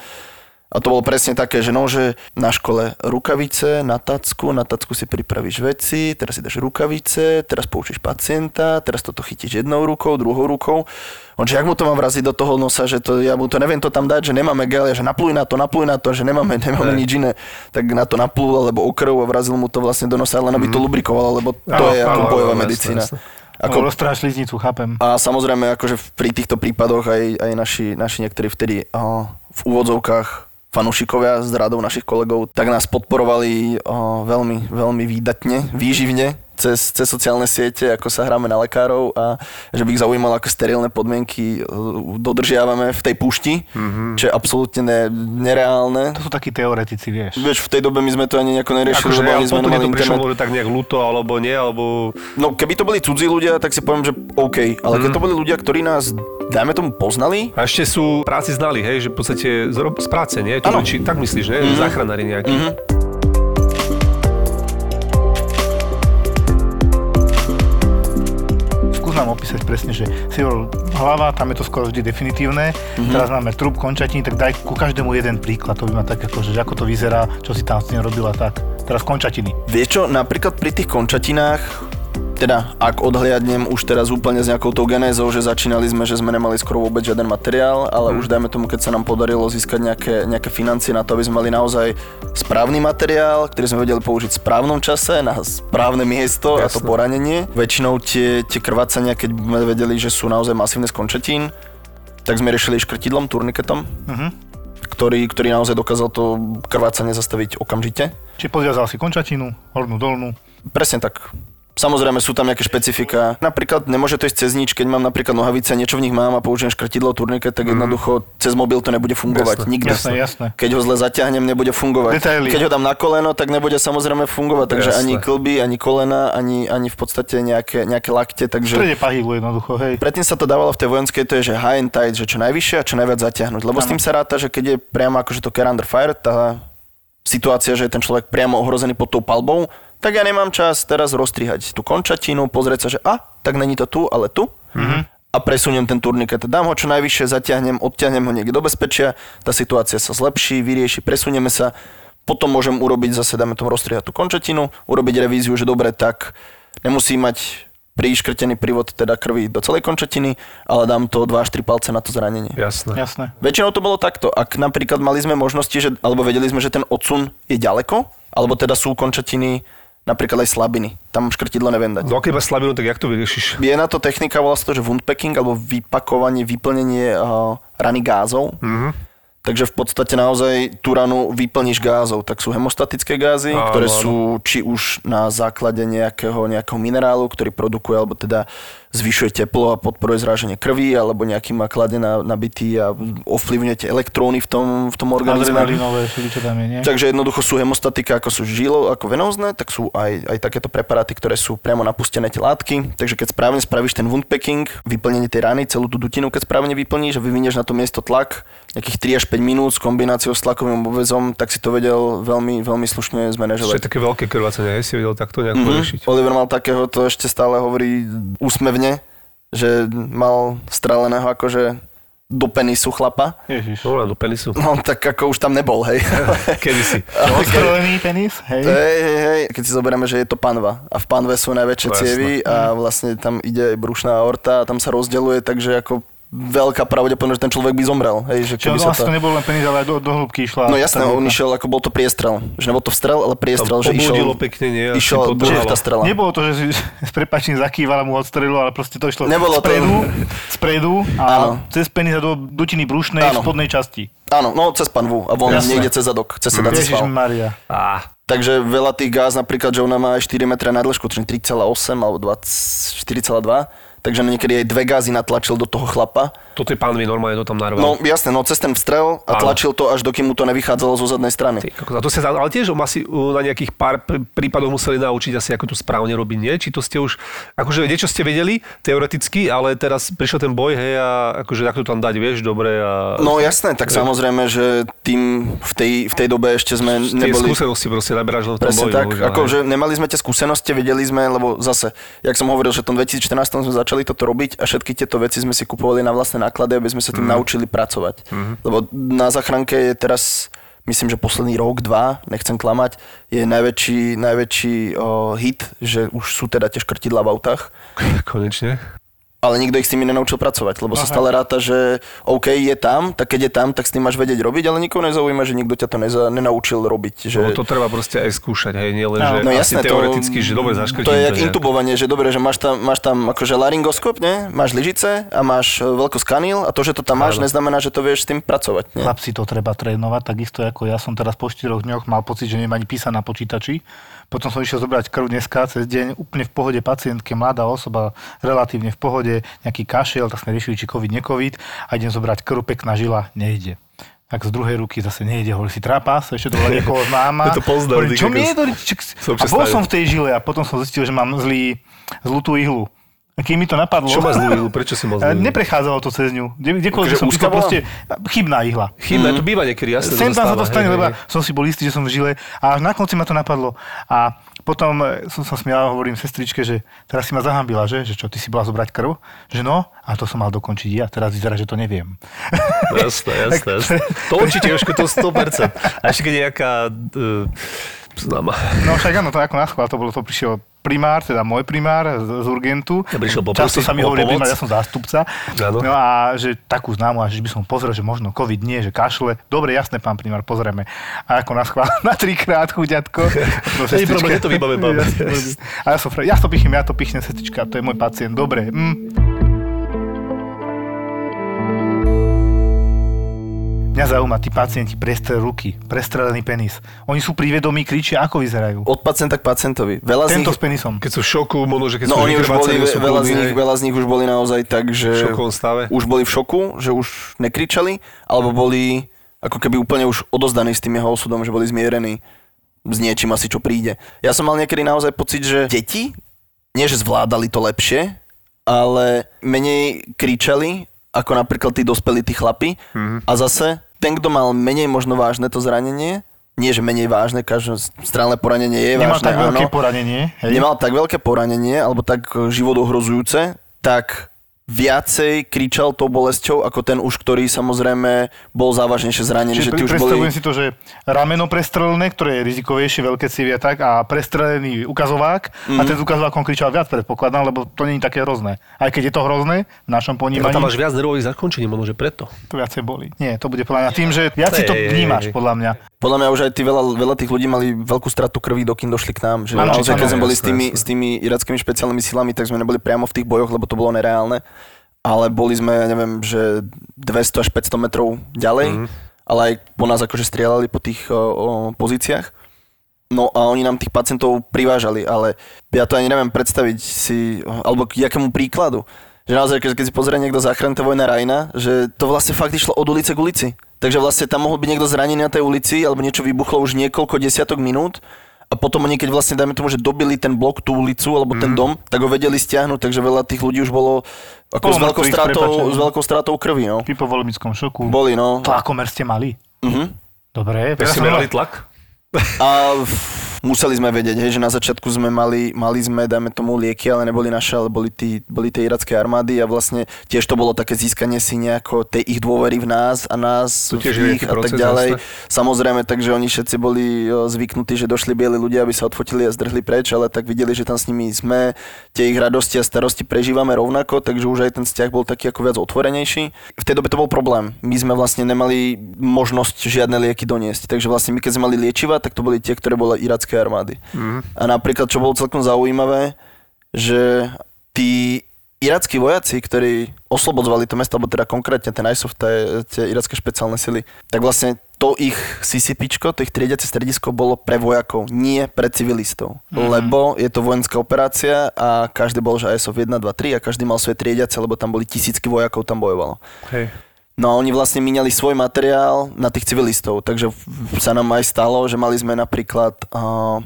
A to bolo presne také, že nože na škole rukavice, na tacku, na tacku si pripravíš veci, teraz si dáš rukavice, teraz poučíš pacienta, teraz toto chytíš jednou rukou, druhou rukou. On, že jak mu to mám vraziť do toho nosa, že to, ja mu to neviem to tam dať, že nemáme gel, že napluj na to, napluj na to, že nemáme, nemáme nič iné. Tak na to naplul, alebo okrv a vrazil mu to vlastne do nosa, len aby to lubrikovalo, lebo to je ako bojová medicína. Ako roztráš sliznicu, chápem. A samozrejme, akože pri týchto prípadoch aj, aj naši, naši niektorí vtedy oh, v úvodzovkách fanúšikovia z radov našich kolegov, tak nás podporovali oh, veľmi, veľmi výdatne, výživne cez, cez sociálne siete, ako sa hráme na lekárov a že by ich zaujímalo, ako sterilné podmienky dodržiavame v tej púšti, mm-hmm. čo je absolútne ne, nereálne. To sú takí teoretici, vieš. Vieš, v tej dobe my sme to ani nejako neriešili, akože lebo ja, ani sme nemali internet. Prišlo, tak nejak ľúto, alebo nie, alebo... No, keby to boli cudzí ľudia, tak si poviem, že OK, ale mm-hmm. keď to boli ľudia, ktorí nás... Dajme tomu poznali. A ešte sú práci znali, hej, že v podstate z, z práce, nie? Ano. Či, tak myslíš, nie? Mm-hmm. Záchranári nejaký. Mm-hmm. Skús nám opísať presne, že si hovoril hlava, tam je to skoro vždy definitívne. Mm-hmm. Teraz máme trup, končatiny, tak daj ku každému jeden príklad. To by ma tak akože, že ako to vyzerá, čo si tam s tým robila, tak. Teraz končatiny. Vieš čo, napríklad pri tých končatinách Teda, ak odhliadnem už teraz úplne s nejakou tou genézou, že začínali sme, že sme nemali skoro vôbec žiaden materiál, ale mm. už dajme tomu, keď sa nám podarilo získať nejaké, nejaké financie na to, aby sme mali naozaj správny materiál, ktorý sme vedeli použiť v správnom čase, na správne miesto. Jasne. A to poranenie. Väčšinou tie, tie krvácania, keď sme vedeli, že sú naozaj masívne z končatín, tak sme riešili škrtidlom, turniketom, mm-hmm. ktorý, ktorý naozaj dokázal to krvácanie zastaviť okamžite. Čiže podviazal si končatinu, hornú, dolnú. Presne tak. Samozrejme sú tam nejaké špecifika. Napríklad nemôže to ísť cez nič, keď mám napríklad nohavice, niečo v nich mám a použijem škrtidlo, turniket, tak jednoducho cez mobil to nebude fungovať. Jasne, nikdy. Jasne, jasne. Keď ho zle zaťahnem, nebude fungovať. Detaily. Keď ho dám na koleno, tak nebude samozrejme fungovať, takže jasne. Ani klby, ani kolena, ani, ani v podstate nejaké, nejaké lakte, takže... V strede pahybu jednoducho, hej. Predtým sa to dávalo v tej vojenskej, to je, že high and tight, že čo najvyššie a čo najviac zaťahnuť, lebo ano. S tým sa ráta, že keď je priamo akože to care under fire, tá situácia, že je ten človek priamo ohrozený pod tou palbou, tak ja nemám čas teraz roztrihať tú končatinu, pozrieť sa, že a, tak není to tu, ale tu. Mm-hmm. A presuniem ten turniket. Dám ho čo najvyššie, zatiahnem, odtiahnem ho niekde do bezpečia, tá situácia sa zlepší, vyrieši, presunieme sa. Potom môžem urobiť zase, dáme tomu roztrihať tú končatinu, urobiť revíziu, že dobre, tak nemusí mať priškrtený prívod teda krvi do celej končatiny, ale dám to dva až tri palce na to zranenie. Jasné. Jasné. Väčšinou to bolo takto. Ak napríklad mali sme možnosti, že, alebo vedeli sme, že ten odsun je ďaleko, alebo teda sú končatiny napríklad aj slabiny. Tam škrtidlo neviem dať. Do akej máš slabinu, tak jak to vyriešiš? Je na to technika, volá sa to, že woundpacking, alebo vypakovanie, vyplnenie uh, rany gázov. Mm-hmm. Takže v podstate naozaj tú ranu vyplníš gázov. Tak sú hemostatické gázy, áno, ktoré áno. sú či už na základe nejakého, nejakého minerálu, ktorý produkuje, alebo teda zvyšuje teplo a podporuje zráženie krvi, alebo nejaký má kladená nabitý a ovplyvňujete elektróny v tom, v tom organizme. Adrenalinové, čo tam je, nie? Takže jednoducho sú hemostatika, ako sú žilo, ako venózne, tak sú aj, aj takéto preparáty, ktoré sú priamo napustené tie látky. Takže keď správne spravíš ten woundpacking, vyplnenie tej rány, celú tú dutinu, keď správne vyplníš a vyvinieš na to miesto tlak, nejakých tri až päť minút s kombináciou s tlakovým obvezom, tak si to vedel veľmi, veľmi slušne zmanéžovať. Čo je také veľké krvácenie, si vedel takto nejako mm-hmm. riešiť. Oliver mal takého, to ešte stále hovorí úsmevne, že mal streleného akože do penisu chlapa. Ježiš. No, do penisu. No, tak ako už tam nebol, hej. Kedysi. Ostrelený penis, hej. Hej, hej, hej. Keď si zoberieme, že je to panva. A v panve sú najväčšie cievy a vlastne tam ide brušná aorta a tam sa rozdeľuje, takže ako veľká pravdepodobnosť, že ten človek by zomrel. Hej, že keby Čo, vlastne to... nebol len penis, ale do, do hĺbky išla. No jasné, on išiel, ako bol to priestrel. Že nebol to vstrel, ale priestrel. Že išiel, pekne, nie? Išiel tá strela. Nebolo to, že si s prepačením zakýval a mu odstrelil, ale proste to išlo nebolo spredu, to... spredu a áno. cez penis a do dutiny brušnej áno. spodnej časti. Áno, no cez panvu a von jasné. niekde cez zadok, cez sedací sval. Takže veľa tých gáz, napríklad, že ona má aj štyri metre na dĺžku, tri celé osem alebo štyri celé dva. Takže niekedy aj dve gázy natlačil do toho chlapa. Toto je pánvi, normálne to tam narval. No jasné, no cez ten vstrel a tlačil to, až dokým mu to nevychádzalo zo zadnej strany. Ty, to sa, ale tiež asi na nejakých pár prípadoch museli naučiť asi, ako to správne robiť, nie? Či to ste už, akože niečo ste vedeli teoreticky, ale teraz prišiel ten boj, hej, a akože ako to tam dať, vieš, dobre. A... No jasné, tak je. Samozrejme, že tým v tej, v tej dobe ešte sme tie neboli... Tie skúsenosti proste naberáš v tom boji. Tak, bohužiaľ, akože nemali sme tie skúsenosti, vedeli sme, lebo zase, jak som hovoril, že v tom dvetisíc štrnástom sme začali toto robiť a všetky tieto veci sme si kupovali na vlastné náklady, aby sme sa tým mm. naučili pracovať. Mm. Lebo na záchranke je teraz, myslím, že posledný rok, dva, nechcem klamať, je najväčší, najväčší oh, hit, že už sú teda tie škrtidlá v autách. Konečne. Ale nikto ich s tými nenaučil pracovať, lebo Aha. sa stále ráta, že OK, je tam, tak keď je tam, tak s tým máš vedieť robiť, ale nikoho nezaujíma, že nikto ťa to neza, nenaučil robiť. Že... No to treba proste aj skúšať, hej, nie len, že no, asi jasné, teoreticky, to, že dobre zaškrtím. To je jak intubovanie, že dobre, že máš tam, máš tam akože laryngoskop, ne? Máš lyžice a máš veľkoskanil a to, že to tam máš, ale. Neznamená, že to vieš s tým pracovať. Ne? Chlapci to treba trénovať, takisto ako ja som teraz po štyroch dňoch mal pocit, že nemám ani písať na počítači. Potom som išiel zobrať krv dneska cez deň, úplne v pohode pacientke, mladá osoba, relatívne v pohode, nejaký kašel, tak sme riešili, či covid, ne covid, a idem zobrať krv, pekná žila, nejde. Tak z druhej ruky zase nejde, hovorí si trápas, ešte to bola niekoho známa. To pozdal, hovorí, čo mi je to? A bol som v tej žile a potom som zistil, že mám zlý, zlú tú ihlu. Keď mi to napadlo... Čo má zlú ihlu? Prečo si mal zlú ihlu? Neprechádzalo to cez ňu. Kdekoľvek som písal, proste chybná ihla. Chybná, to býva niekedy, jasne. Sem tam sa to stane, lebo som si bol istý, že som v žile a až na konci ma to napadlo. A potom som sa smial, hovorím sestričke, že teraz si ma zahambila, že? Že čo, ty si bola zobrať krv? Že no, a to som mal dokončiť ja. Teraz vyzerá, že to neviem. Jasné, jasné. jasné. To určite, Jožko, to sto percent. A ešte keď nejaká... Uh, no však áno, to ako na schvál, to bolo, to prišiel primár, teda môj primár z, z Urgentu. Ja prišiel po často sa mi hovorí primár, ja som zástupca. Zádo. No a že takú známu, až by som pozrel, že možno COVID nie, že kašle. Dobre, jasné, pán primár, pozrieme. A ako nás chvála na trikrát, chuďatko. Nie je problém, je to výbave, bábe. A ja som ja to pichnem, ja to pichnem, sestrička, to je môj pacient. Dobre. Mm. Mňa zaujíma, tí pacienti, prestrelené ruky, prestrelený penis. Oni sú pri vedomí, kričia, ako vyzerajú. Od pacienta k pacientovi. Veľa Tento z nich... s penisom. Keď sú v šoku, možno, že keď no, sú oni už boli, sú veľa, z nich, veľa z nich už boli naozaj tak, že... V šokovom stave. Už boli v šoku, že už nekričali, alebo boli ako keby úplne už odozdaní s tým jeho osudom, že boli zmierení s niečím asi, čo príde. Ja som mal niekedy naozaj pocit, že deti, nie že zvládali to lepšie, ale menej kričali, ako napríklad tí dospelí, tí chlapi. Mm. A zase ten, kto mal menej možno vážne to zranenie, nie že menej vážne, každostranné poranenie je Nemal vážne, áno. Nemal tak veľké áno, poranenie. Hej. Nemal tak veľké poranenie, alebo tak život ohrozujúce, tak viacej kričal tou bolesťou, ako ten už, ktorý samozrejme bol závažnejšie zranený. Čiže že už predstavujem boli... si to, že rameno prestrelené, ktoré je rizikovejšie, veľké cívy a tak, a prestrelený ukazovák, mm. a ten s ukazovákom kričal viac, predpokladám, lebo to nie je také hrozné. Aj keď je to hrozné, v našom ponímaní... Lebo tam máš viac nervových zakončení, možno, že preto. To viacej boli. Nie, to bude podľa mňa tým, že viac si to vnímaš, podľa mňa. Podľa mňa už aj tí veľa, veľa tých ľudí mali veľkú stratu krvi, dokým došli k nám. Že ano, naozaj, keď sme boli s tými, s tými irackými špeciálnymi silami, tak sme neboli priamo v tých bojoch, lebo to bolo nereálne. Ale boli sme, ja neviem, že dvesto až päťsto metrov ďalej, mm. ale aj po nás akože strieľali po tých o, o, pozíciách. No a oni nám tých pacientov privážali, ale ja to ani neviem predstaviť si, alebo k jakému príkladu. Že naozaj, keď si pozrie niekto záchranná vojna Rajna, že to vlastne fakt išlo od ulice k ulici. Takže vlastne tam mohol byť niekto zranený na tej ulici, alebo niečo vybuchlo už niekoľko desiatok minút a potom oni, keď vlastne, dajme tomu, že dobili ten blok, tú ulicu, alebo ten mm. dom, tak ho vedeli stiahnuť, takže veľa tých ľudí už bolo ako s veľkou, stratou, s veľkou stratou krvi. No. Ty po volemickom šoku. Boli, no. Tlakomer ste mali? Mhm. Dobre. Tak ste mali tlak? A museli sme vedieť, hej, že na začiatku sme mali, mali sme, dajme tomu, lieky, ale neboli naše, ale boli tie boli iracké armády a vlastne tiež to bolo také získanie si nejako tej ich dôvery v nás a nás v nich a tak ďalej. Zase. Samozrejme, takže oni všetci boli zvyknutí, že došli bieli ľudia, aby sa odfotili a zdrhli preč, ale tak videli, že tam s nimi sme, tie ich radosti a starosti prežívame rovnako, takže už aj ten vzťah bol taký ako viac otvorenejší. V tej dobe to bol problém. My sme vlastne nemali možnosť žiadne lieky doniesť, takže vlastne my keď sme mali liečiva, tak to boli tie, ktoré boli iracké armády. Mm. A napríklad, čo bolo celkom zaujímavé, že tí irackí vojaci, ktorí oslobodzovali to mesto, alebo teda konkrétne ten í es ó ef, tie iracké špeciálne sily, tak vlastne to ich sísipičko, to ich triediace stredisko bolo pre vojakov, nie pre civilistov. Mm. Lebo je to vojenská operácia a každý bol, že í es ó ef jeden, dva, tri a každý mal svoje triediace, lebo tam boli tisícky vojakov, tam bojovalo. Hej. No a oni vlastne míňali svoj materiál na tých civilistov, takže sa nám aj stalo, že mali sme napríklad uh,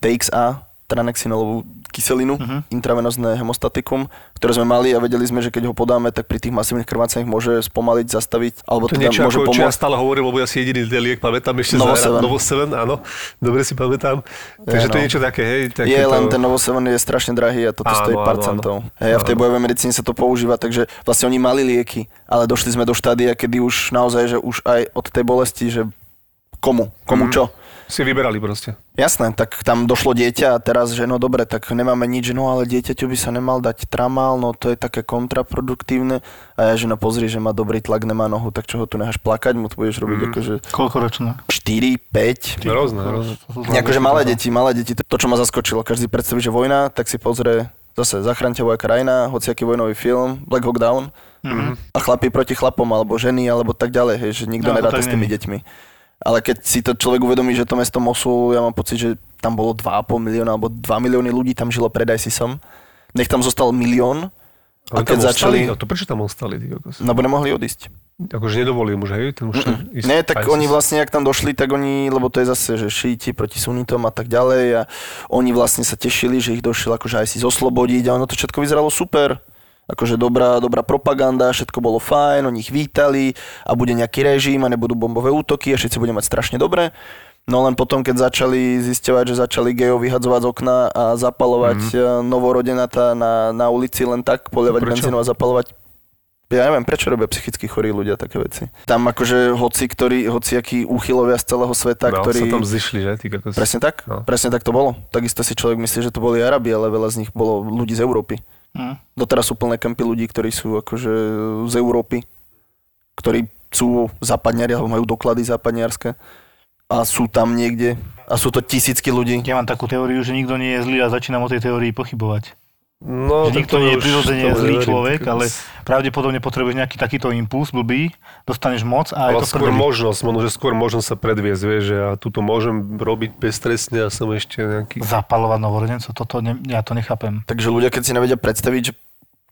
té iks á, tranexinolovú kyselinu, uh-huh. intravenózne hemostatikum, ktoré sme mali a vedeli sme, že keď ho podáme, tak pri tých masívnych krvácaniach môže spomaliť, zastaviť, alebo to teda niečo, môže pomôcť. Čo ja stále hovorím, lebo ja si jediný liek pamätám ešte Novoseven. za Novoseven, áno, dobre si pamätám. Takže je, no. to je niečo také, hej. Také je to... len ten Novoseven je strašne drahý a toto áno, stojí pár áno, centov. Áno. Hej, a v tej bojovej medicíne sa to používa, takže vlastne oni mali lieky, ale došli sme do štádia, kedy už naozaj, že už aj od tej bolesti, že komu, komu mm. čo. Si vyberali proste. Jasné, tak tam došlo dieťa a teraz, že no dobre, tak nemáme nič, no ale dieťaťu by sa nemal dať tramál, no to je také kontraproduktívne. A ja, že no pozri, že má dobrý tlak, nemá nohu, tak čo ho tu necháš plakať, mu to budeš robiť mm. akože... Koľko ročné? štyri, päť Rôzne, rôzne. Akože malé deti, malé deti. To, čo ma zaskočilo, každý predstaví, že vojna, tak si pozrie zase Zachraňte vojaka Rajna, hociaký vojnový film, Black Hawk Down mm. a chlapi proti chlapom, alebo ženy, alebo tak ďalej, hej, že nikto no, neráta s tými deťmi. Ale keď si to človek uvedomí, že to mesto Mosul, ja mám pocit, že tam bolo dva a pol milióna alebo dva milióny ľudí, tam žilo predaj si som. Nech tam zostal milión. A keď začali... Ostali, no to prečo tam ostali? No bo nemohli odísť. Akože nedovolím už, hej? Ten už tam ísť, nie, tak oni vlastne, ak tam došli, tak oni, lebo to je zase, že šíti proti sunitom a tak ďalej a oni vlastne sa tešili, že ich došiel akože aj si zoslobodiť a ono to všetko vyzeralo super. Akože dobrá, dobrá propaganda, všetko bolo fajn, oni ich vítali a bude nejaký režim a nebudú bombové útoky a všetci bude mať strašne dobre. No len potom, keď začali zisťovať, že začali gejov vyhadzovať z okna a zapalovať mm-hmm. novorodenatá na, na ulici len tak, polievať benzínu a zapalovať Ja neviem, prečo robia psychicky chorí ľudia také veci. Tam akože hoci, ktorí, hociakí úchylovia z celého sveta, no, ktorí... sa tam zišli, že? Ty, ako... Presne tak, no. Presne tak to bolo. Takisto si človek myslí, že to boli Arabi, ale veľa z nich bolo ľudí z Európy. Hm. Doteraz sú plné kempy ľudí, ktorí sú akože z Európy, ktorí sú západňari, alebo majú doklady západňarské a sú tam niekde a sú to tisícky ľudí. Ja mám takú teóriu, že nikto nie je zlý a začínam o tej teórii pochybovať. No, že nikto nie je prirodzene zlý človek, ale pravdepodobne potrebuješ nejaký takýto impuls, blbý, dostaneš moc a je to skôr možnosť, možno, že skôr možnosť sa predviesť, vieš, že ja tuto môžem robiť beztrestne a som ešte nejaký... Zapalovať novorodencov, toto ne, ja to nechápem. Takže ľudia, keď si nevedia predstaviť, že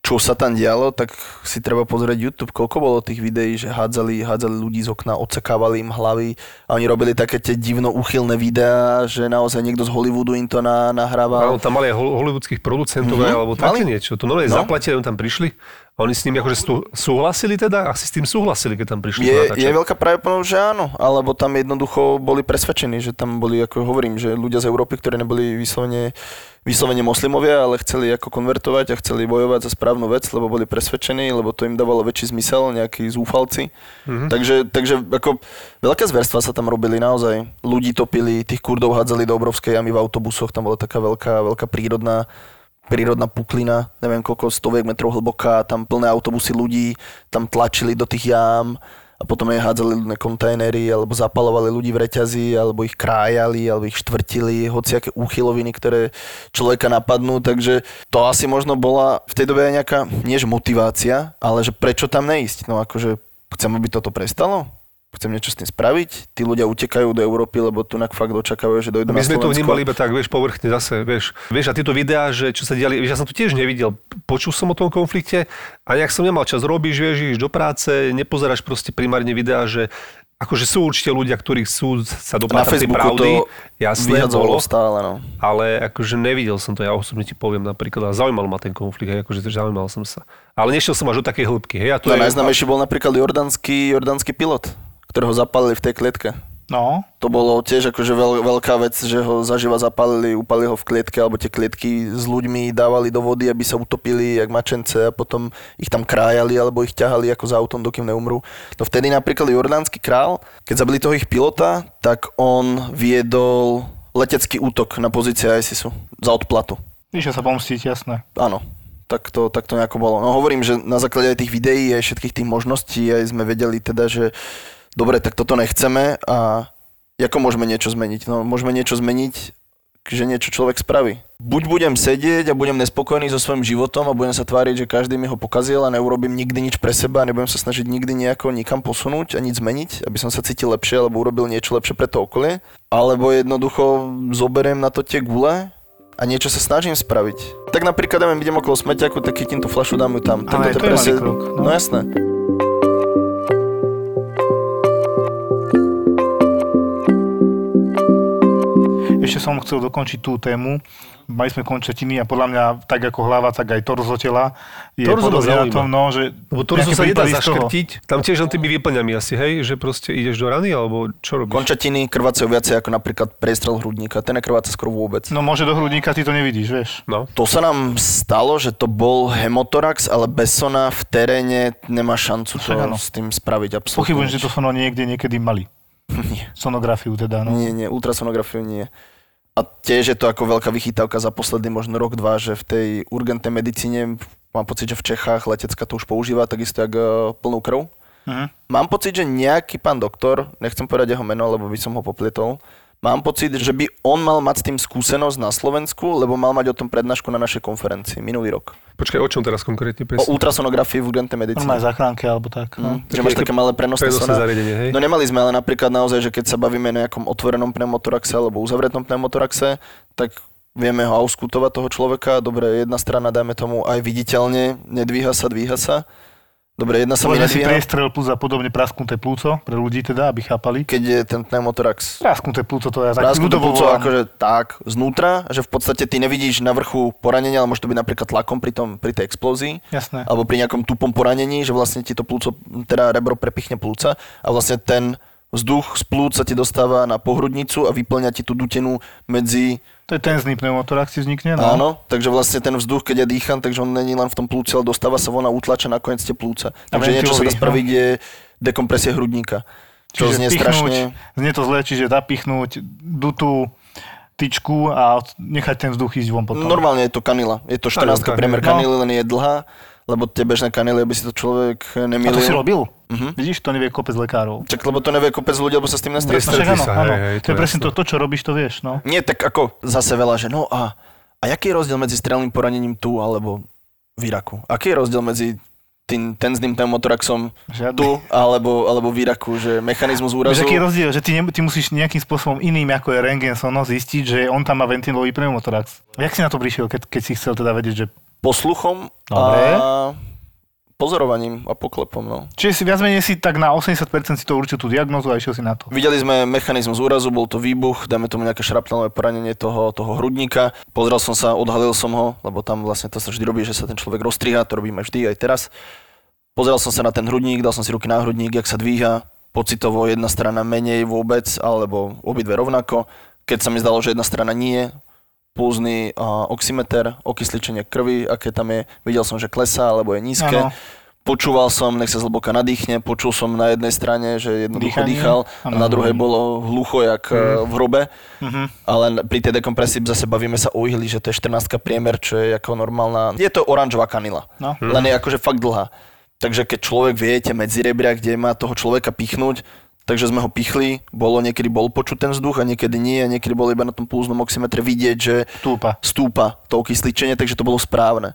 čo sa tam dialo, tak si treba pozrieť YouTube, koľko bolo tých videí, že hádzali, hádzali ľudí z okna, odsekávali im hlavy a oni robili také tie divno úchylné videá, že naozaj niekto z Hollywoodu im to nahrával. Áno, tam mali aj hollywoodských producentov, mm-hmm. alebo také mali? Niečo. To nové no. Zaplatili, oni tam prišli a oni s nimi akože stú, súhlasili teda? Asi s tým súhlasili, keď tam prišli. Je, je veľká pravdepodobnosť, že áno, alebo tam jednoducho boli presvedčení, že tam boli, ako hovorím, že ľudia z Európy, ktorí neboli vyslovene vyslovene moslimovia, ale chceli ako konvertovať a chceli bojovať za správnu vec, lebo boli presvedčení, lebo to im dávalo väčší zmysel, nejakí zúfalci. Mm-hmm. Takže, takže ako veľké zverstva sa tam robili naozaj. Ľudí topili, tých Kurdov hádzali do obrovskej jamy v autobusoch, tam bola taká veľká, veľká prírodná, prírodná puklina, neviem koľko stoviek metrov hlboká, tam plné autobusy ľudí, tam tlačili do tých jám a potom aj hádzali na kontajnery, alebo zapalovali ľudí v reťazi, alebo ich krájali, alebo ich štvrtili, hociaké úchyloviny, ktoré človeka napadnú, takže to asi možno bola v tej dobe aj nejaká, nie že motivácia, ale že prečo tam neísť? No akože chcem, aby toto prestalo? Chcem niečo s tým spraviť? Tí ľudia utekajú do Európy, lebo tu fakt očakávajú, že dojdú na Slovensko. My sme to vnímali iba tak, vieš, povrchne zase, vieš. Vieš, a tieto videá, že čo sa diali, vieš, ja som to tiež nevidel. Počul som o tom konflikte a nejak som nemal čas, robíš, vieš, ideš do práce, nepozeráš proste primárne videá, že akože sú určite ľudia, ktorí sú sa dopátrať tej pravdy. Jasné, bolo stále, no. Ale akože nevidel som to, ja osobne ti poviem napríklad, a zaujímal ma ten konflikt, hej, akože zaujímal som sa. Ale nešiel som až do takej hĺbky, hej. A to no, je... najznámejší bol napríklad jordánsky, jordánsky pilot, ktorého zapálili v tej klietke. No. To bolo tiež akože veľ, veľká vec, že ho zaživa zapálili, upali ho v klietke, alebo tie klietky s ľuďmi dávali do vody, aby sa utopili jak mačence a potom ich tam krájali, alebo ich ťahali ako za autom, dokým neumrú. No vtedy napríklad jordánsky král, keď zabili toho ich pilota, tak on viedol letecký útok na pozície í es í es u za odplatu. Išiel sa pomstiť, jasné. Áno. Tak to, tak to nejako bolo. No hovorím, že na základe aj tých videí, aj všetkých tých možností, aj sme vedeli teda, že dobre, tak toto nechceme a ako môžeme niečo zmeniť? No, môžeme niečo zmeniť, že niečo človek spraví. Buď budem sedieť a budem nespokojný so svojím životom a budem sa tváriť, že každý mi ho pokazil a neurobím nikdy nič pre seba a nebudem sa snažiť nikdy nejako nikam posunúť a nič zmeniť, aby som sa cítil lepšie alebo urobil niečo lepšie pre to okolie. Alebo jednoducho zoberiem na to tie gule a niečo sa snažím spraviť. Tak napríklad, ja idem okolo smeťaku, tak chytím tú fľašu, dám ju tam. Ale tak to je presne... malý krok. No, no jasné. Ešte som chcel dokončiť tú tému. Mali sme končetiny a podľa mňa tak ako hlava, tak aj torzo tela je podobne na tom, no, že... Lebo torzo sa nedá zaškrtiť. Tam tiež len tými vyplňami asi, hej? Že proste ideš do rany, alebo čo robíš? Končetiny krvácajú viacej ako napríklad priestrel hrudníka. Ten nekrváca skoro vôbec. No môže do hrudníka, ty to nevidíš, vieš? No. To sa nám stalo, že to bol hemotorax, ale bez sona v teréne nemá šancu to no. s tým spraviť absolútne. Pochybujem, že to sono niekde niekedy mali. Nie. Sonografiu teda, no. Nie, nie, ultrasonografiu nie. A tiež je to ako veľká vychytávka za posledný možno rok, dva, že v tej urgentnej medicíne, mám pocit, že v Čechách letecká to už používa, takisto jak plnú krv. Mhm. Mám pocit, že nejaký pán doktor, nechcem povedať jeho meno, lebo by som ho poplietol, mám pocit, že by on mal mať s tým skúsenosť na Slovensku, lebo mal mať o tom prednášku na našej konferencii minulý rok. Počkaj, o čom teraz konkrétne? Presne? O ultrasonografii v urgentnej medicíne. Normálne záchranke alebo tak. No. Že máš také malé prenosné soná. No nemali sme, ale napríklad naozaj, že keď sa bavíme o nejakom otvorenom pneumotoraxe alebo uzavretnom pneumotoraxe, tak vieme ho auskutovať toho človeka. Dobre, jedna strana, dajme tomu, aj viditeľne, nedvíha sa, dvíha sa. Dobre, jedna sa mi nedvíha. Môže si priestrel plus a podobne prasknuté plúco, pre ľudí teda, aby chápali. Keď je ten pneumotorax. Prasknuté plúco, to je tak ľudovo volané. Akože tak, znútra, že v podstate ty nevidíš na vrchu poranenia, ale môže to byť napríklad tlakom pri, tom, pri tej explózii. Jasné. Alebo pri nejakom tupom poranení, že vlastne ti to plúco, teda rebro prepichne plúca a vlastne ten vzduch z plúc sa ti dostáva na pohrudnicu a vyplňa ti tú dutinu medzi To je tenzný pneumotorax si vznikne, no? Áno, takže vlastne ten vzduch, keď ja dýcham, takže on není len v tom plúci, ale dostáva sa von a utlača na koniec tie plúca. Takže niečo sa dá spraviť, je dekompresie hrudníka. Čo čiže znie pichnúť, strašne... Znie to zle, čiže zapichnúť dutú tyčku a nechať ten vzduch ísť von potom. Normálne je to kanila. Je to štrnástka priemer kanily, len je dlhá, lebo tie bežné kanily, aby si to človek nemýlil. A to si robil? Uh-huh. Vidíš, to nevie kopec lekárov. Čak, lebo to nevie kopec ľudí, lebo sa s tým nestretne. No, to, to je presne to, to, čo robíš, to vieš. No. Nie, tak ako zase veľa, že no a, a aký je rozdiel medzi strelným poranením tu alebo v Iraku? Aký je rozdiel medzi tým tenzným pneumotoraxom tu alebo, alebo v Iraku, že mechanizmus úrazu... Aký je rozdiel, že ty, ne, ty musíš nejakým spôsobom iným, ako je rentgen sono, zistiť, že on tam má ventilový pneumotorax. Jak si na to prišiel, keď, keď si chcel teda vedieť, že... Posluchom a... pozorovaním a poklepom, no. Čiže si viac menej si tak na osemdesiat percent si to určil tú diagnózu a išiel si na to. Videli sme mechanizmus úrazu, bol to výbuch, dáme tomu nejaké šrapnelové poranenie toho, toho hrudníka. Pozrel som sa, odhalil som ho, lebo tam vlastne to sa vždy robí, že sa ten človek roztrihá, to robíme vždy aj teraz. Pozrel som sa na ten hrudník, dal som si ruky na hrudník, jak sa dvíha, pocitovo jedna strana menej vôbec, alebo obidve rovnako. Keď sa mi zdalo, že jedna strana nie, pulzný uh, oximeter, okysličenie krvi, aké tam je. Videl som, že klesá, alebo je nízke. Ano. Počúval som, nech sa zhlboka nadýchne, počul som na jednej strane, že jednoducho Dýchanie. dýchal, ano. A na druhej bolo hlucho, jak mm. v hrobe. Mm-hmm. Ale pri tej dekompresii zase bavíme sa o ihli, že to je štrnástka priemer, čo je ako normálna... Je to oranžová kanila, no. Len je akože fakt dlhá. Takže keď človek vie, tie medzirebria, kde má toho človeka pichnúť, takže sme ho pichli, bolo niekedy bol počuť ten vzduch a niekedy nie, a niekedy bolo iba na tom pulznom oximetre vidieť, že stúpa, stúpa to okysličenie, takže to bolo správne.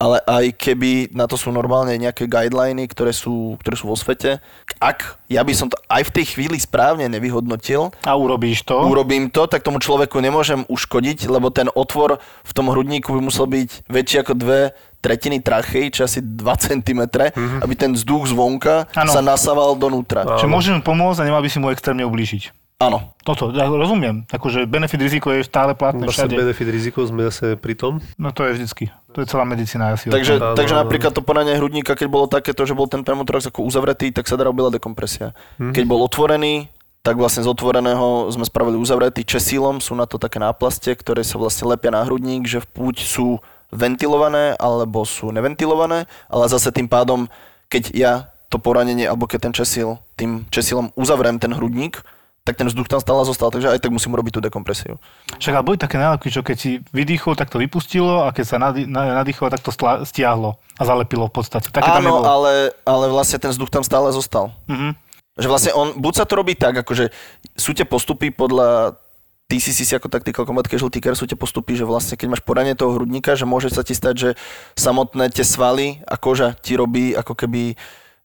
Ale aj keby, na to sú normálne nejaké guideliny, ktoré sú, ktoré sú vo svete, ak ja by som to aj v tej chvíli správne nevyhodnotil a urobíš to, urobím to, tak tomu človeku nemôžem uškodiť, lebo ten otvor v tom hrudníku by musel byť väčší ako dve tretiny trachej, či asi dva centimetre, mm-hmm. aby ten vzduch zvonka ano. sa nasával donútra. Čo môže mu pomôcť a nemal by si mu extrémne ublížiť. Áno. Toto, ja rozumiem. Takže benefit riziko je stále platné všade. Benefit riziko sme zase pri tom. No to je vždycky. To je celá medicína asi. Takže, tá, takže tá, napríklad to poranenie hrudníka, keď bolo takéto, že bol ten pneumotorax ako uzavretý, tak sa robila dekompresia. Mm-hmm. Keď bol otvorený, tak vlastne z otvoreného sme spravili uzavretý česílom, sú na to také náplastie, ktoré sa vlastne lepia na hrudník, že v púť sú ventilované alebo sú neventilované, ale zase tým pádom, keď ja to poranenie alebo keď ten česíl, tým česílom uzavriem ten hrudník, tak ten vzduch tam stále zostal, takže aj tak musím robiť tú dekompresiu. Však ale boli také nálepky, čo keď si vydýchol, tak to vypustilo a keď sa nadýchol, tak to stiahlo a zalepilo v podstate. Také tam nebolo. Áno, ale, ale vlastne ten vzduch tam stále zostal. Mhm. Že vlastne on, buď sa to robí tak, akože sú tie postupy podľa... té cé cé ako Tactical Combat Casualty Care sú tie postupy, že vlastne keď máš poranie toho hrudníka, že môže sa ti stať, že samotné tie svaly a koža ti robí ako keby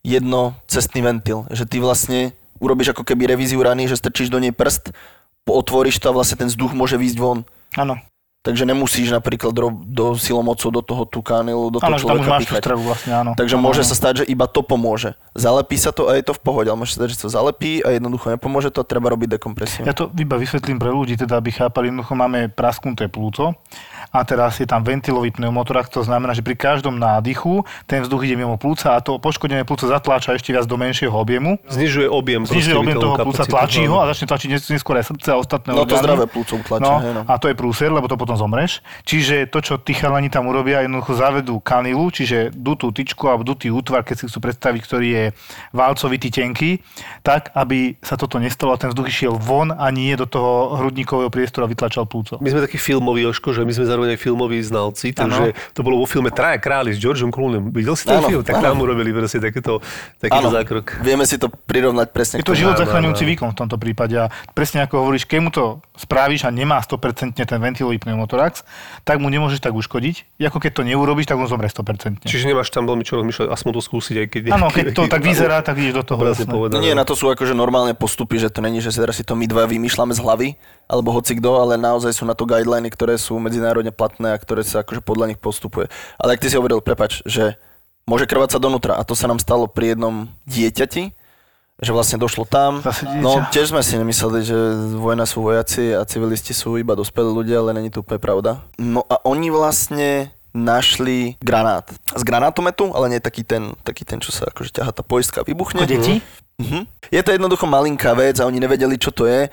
jedno cestný ventil. Že ty vlastne urobíš ako keby revíziu rany, že strčíš do nej prst, otvoríš to a vlastne ten vzduch môže výjsť von. Áno. Takže nemusíš napríklad do, do silomocou do toho tú kanilu, do toho áno, človeka píchať. Vlastne, áno. Takže áno, môže áno. sa stať, že iba to pomôže. Zalepí sa to a je to v pohode, ale môže sa stať, že to zalepí a jednoducho nepomôže to, treba robiť dekompresiu. Ja to iba vysvetlím pre ľudí, teda aby chápali, jednoducho máme prasknuté plúco a teraz je tam ventilový pneumotorax, to znamená, že pri každom nádychu ten vzduch ide mimo plúca a to poškodené plúco zatláča ešte viac do menšieho objemu. Znižuje objem, znižuje objem toho plúca, tlačí ho a začne tlačiť neskôr aj srdce a ostatné orgány. No to zdravé plúco tlačí, no, hej, no. A to je prúser, lebo to potom zomreš. Čiže to, čo tí chalani tam urobia, jednoducho zavedú kanilu, čiže dutú tyčku alebo dutý útvar, keď si chcú predstaviť, ktorý je válcovitý, tenký, tak, aby sa toto nestalo a ten vzduch išiel von a nie do toho hrudníkového priestoru a vytlačal plúco. My sme takí filmoví, Joško, že my sme zároveň aj filmoví znalci, takže ano. To bolo vo filme Traja králi s Georgeom Clooneym. Videl si ten ano, film? Tak tam urobili proste takýto, takýto zákrok. Vieme si to prirovnať presne. Je to život zachraňujúci výkon v tomto prípade. A presne ako hovoríš, keď mu to spravíš a nemá sto percent ten ventilový pneumotorax, motorax, tak mu nemôžeš tak uškodiť. Ako keď to neurobíš, tak on zomre sto percent. Čiže nemáš tam veľmi čo rozmýšľať, aspoň to skúsiť, aj keď... Áno, keď to tak vyzerá, tak ideš do toho. No nie, na to sú akože normálne postupy, že to není, že si teraz si to my dva vymýšľame z hlavy, alebo hoci kto, ale naozaj sú na to guideliny, ktoré sú medzinárodne platné a ktoré sa akože podľa nich postupuje. Ale ak ty si hovoril, prepáč, že môže krvácať donútra a to sa nám stalo pri jednom dieťati, že vlastne došlo tam. No tiež sme si nemysleli, že vojna sú vojaci a civilisti sú iba dospelí ľudia, ale není to úplne pravda. No a oni vlastne našli granát. Z granátometu, ale nie taký ten, taký ten, čo sa akože ťahá tá poistka, vybuchne. Deti? Mhm. Je to jednoducho malinká vec a oni nevedeli, čo to je.